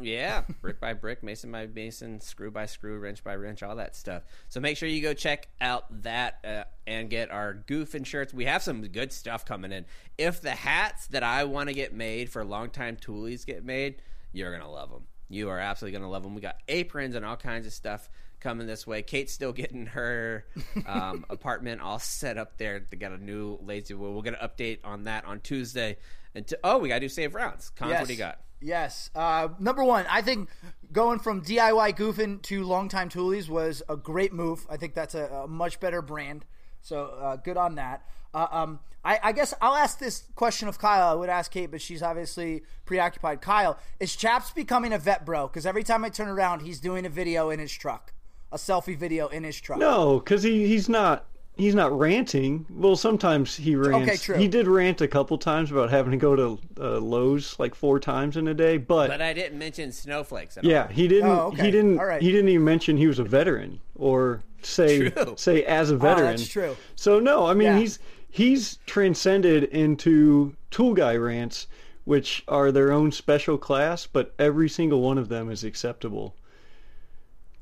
yeah, brick by brick, mason by mason, screw by screw, wrench by wrench, all that stuff. So make sure you go check out that uh, and get our goofin' shirts. We have some good stuff coming in. If the hats that I want to get made for Longtime Toolies get made, You're going to love them. You are absolutely going to love them. We got aprons and all kinds of stuff coming this way. Kate's still getting her um, apartment all set up there. They got a new lazy wheel. We'll get an update on that on Tuesday. And to, oh, we got to do save rounds. Cons, yes. What do you got? Yes. Uh, number one, I think going from D I Y goofing to longtime toolies was a great move. I think that's a, a much better brand. So uh, good on that. Uh, um, I, I guess I'll ask this question of Kyle. I would ask Kate, but she's obviously preoccupied. Kyle, is Chaps becoming a vet bro? Because every time I turn around, he's doing a video in his truck, a selfie video in his truck. No, because he, he's not he's not ranting. Well, sometimes he rants. Okay, true. He did rant a couple times about having to go to uh, Lowe's like four times in a day. But but I didn't mention snowflakes at all. Yeah, he didn't. Oh, okay. He didn't. All right. He didn't even mention he was a veteran or say true. say as a veteran. Oh, that's true. So no, I mean yeah. he's. He's transcended into tool guy rants, which are their own special class, but every single one of them is acceptable.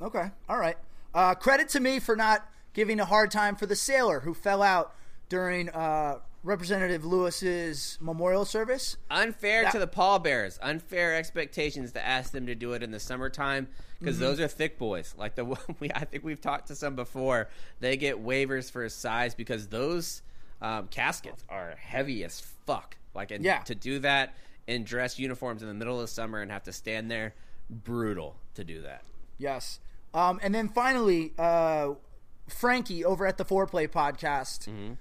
Okay. All right. Uh, credit to me for not giving a hard time for the sailor who fell out during uh, Representative Lewis's memorial service. Unfair that- to the pallbearers. Unfair expectations to ask them to do it in the summertime because mm-hmm. those are thick boys. Like the one we, I think we've talked to some before. They get waivers for size because those – Um, caskets are heavy as fuck. Like, and yeah. to do that in dress uniforms in the middle of the summer and have to stand there, brutal to do that. Yes. Um, and then finally, uh, Frankie over at the Foreplay podcast. Mm-hmm.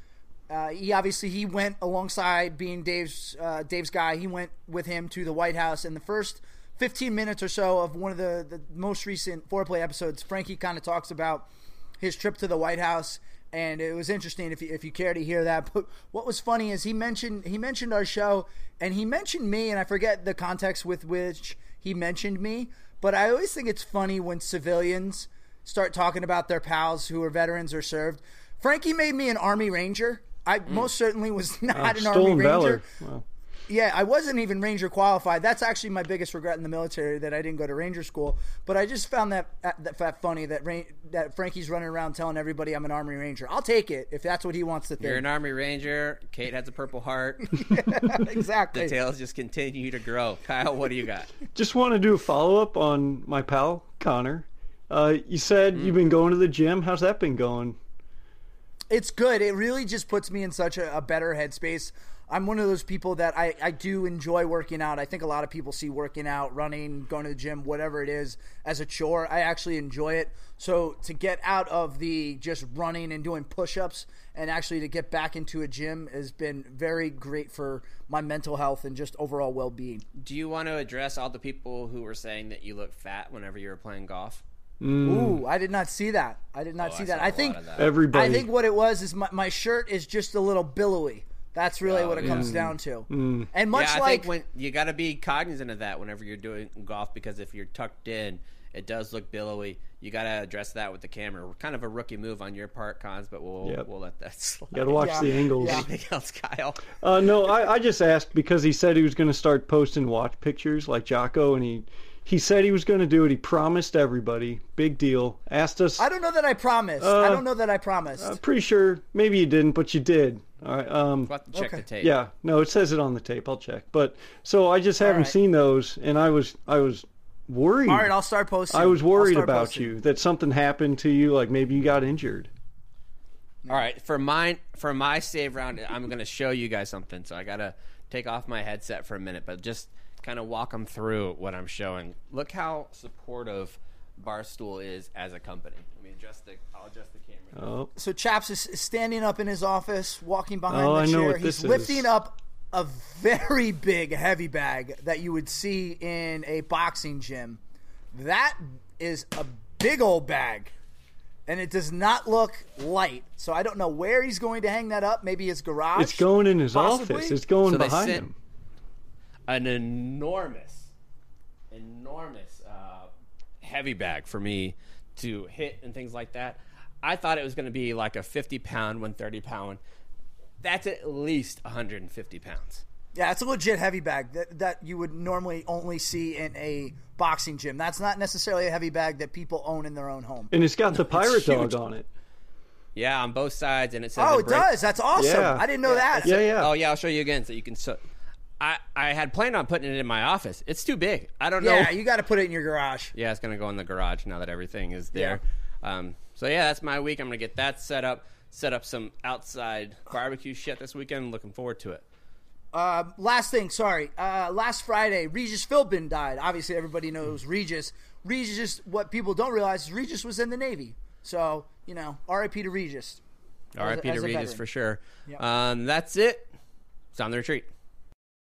Uh, he obviously he went alongside being Dave's uh, Dave's guy. He went with him to the White House, and the first fifteen minutes or so of one of the, the most recent Foreplay episodes, Frankie kind of talks about his trip to the White House. And it was interesting if you, if you care to hear that. But what was funny is he mentioned he mentioned our show, and he mentioned me, and I forget the context with which he mentioned me. But I always think it's funny when civilians start talking about their pals who are veterans or served. Frankie made me an Army Ranger. I mm. most certainly was not uh, an Army Ranger. Wow. Yeah, I wasn't even Ranger qualified. That's actually my biggest regret in the military, that I didn't go to Ranger school. But I just found that that, that funny that that Frankie's running around telling everybody I'm an Army Ranger. I'll take it if that's what he wants to think. You're an Army Ranger. Kate has a Purple Heart. Yeah, exactly. The tales just continue to grow. Kyle, what do you got? Just want to do a follow-up on my pal, Connor. Uh, you said mm. you've been going to the gym. How's that been going? It's good. It really just puts me in such a, a better headspace. I'm one of those people that I, I do enjoy working out. I think a lot of people see working out, running, going to the gym, whatever it is, as a chore. I actually enjoy it. So to get out of the just running and doing push-ups and actually to get back into a gym has been very great for my mental health and just overall well-being. Do you want to address all the people who were saying that you look fat whenever you were playing golf? Mm. Ooh, I did not see that. I did not oh, see I that. I think that. Everybody. I think what it was is my, my shirt is just a little billowy. That's really oh, what it yeah. comes down to. Mm. And much yeah, I like think when you got to be cognizant of that whenever you're doing golf, because if you're tucked in, it does look billowy. You got to address that with the camera. We're kind of a rookie move on your part, Cons, but we'll yep. we'll let that slide. Got to watch yeah. the angles. Yeah. Anything else, Kyle? Uh, no, I, I just asked because he said he was going to start posting watch pictures like Jocko, and he he said he was going to do it. He promised everybody. Big deal. Asked us. I don't know that I promised. Uh, I don't know that I promised. I'm pretty sure. Maybe you didn't, but you did. All right. Um, we'll have to check okay. the tape. Yeah. No, it says it on the tape. I'll check. But so I just haven't right. seen those, and I was I was worried. All right, I'll start posting. I was worried about posting. you that something happened to you, like maybe you got injured. All right, for mine for my save round, I'm going to show you guys something. So I got to take off my headset for a minute, but just kind of walk them through what I'm showing. Look how supportive Barstool is as a company. Let me adjust the. I'll adjust the camera. Oh. So Chaps is standing up in his office, walking behind oh, the chair. He's lifting is. up a very big, heavy bag that you would see in a boxing gym. That is a big old bag, and it does not look light. So I don't know where he's going to hang that up. Maybe his garage. It's going in his possibly. office. It's going so behind him. An enormous, enormous. Uh, heavy bag for me to hit and things like that. I thought it was going to be like a fifty pound, one thirty pound. That's at least one hundred fifty pounds. Yeah, it's a legit heavy bag that, that you would normally only see in a boxing gym. That's not necessarily a heavy bag that people own in their own home. And it's got the pirate dog on it. Yeah, on both sides. And it says, oh, it break- does. That's awesome. Yeah. I didn't know yeah. that. Yeah, yeah. Oh, yeah. I'll show you again so you can. So- I, I had planned on putting it in my office. It's too big. I don't yeah, know. Yeah, you got to put it in your garage. Yeah, it's going to go in the garage now that everything is there. Yeah. Um, so, yeah, that's my week. I'm going to get that set up, set up some outside barbecue shit this weekend. Looking forward to it. Uh, last thing, sorry. Uh, last Friday, Regis Philbin died. Obviously, everybody knows Regis. Regis, what people don't realize is Regis was in the Navy. So, you know, R I P to Regis. R I P to Regis for sure. Yep. Um, that's it. It's on the retreat.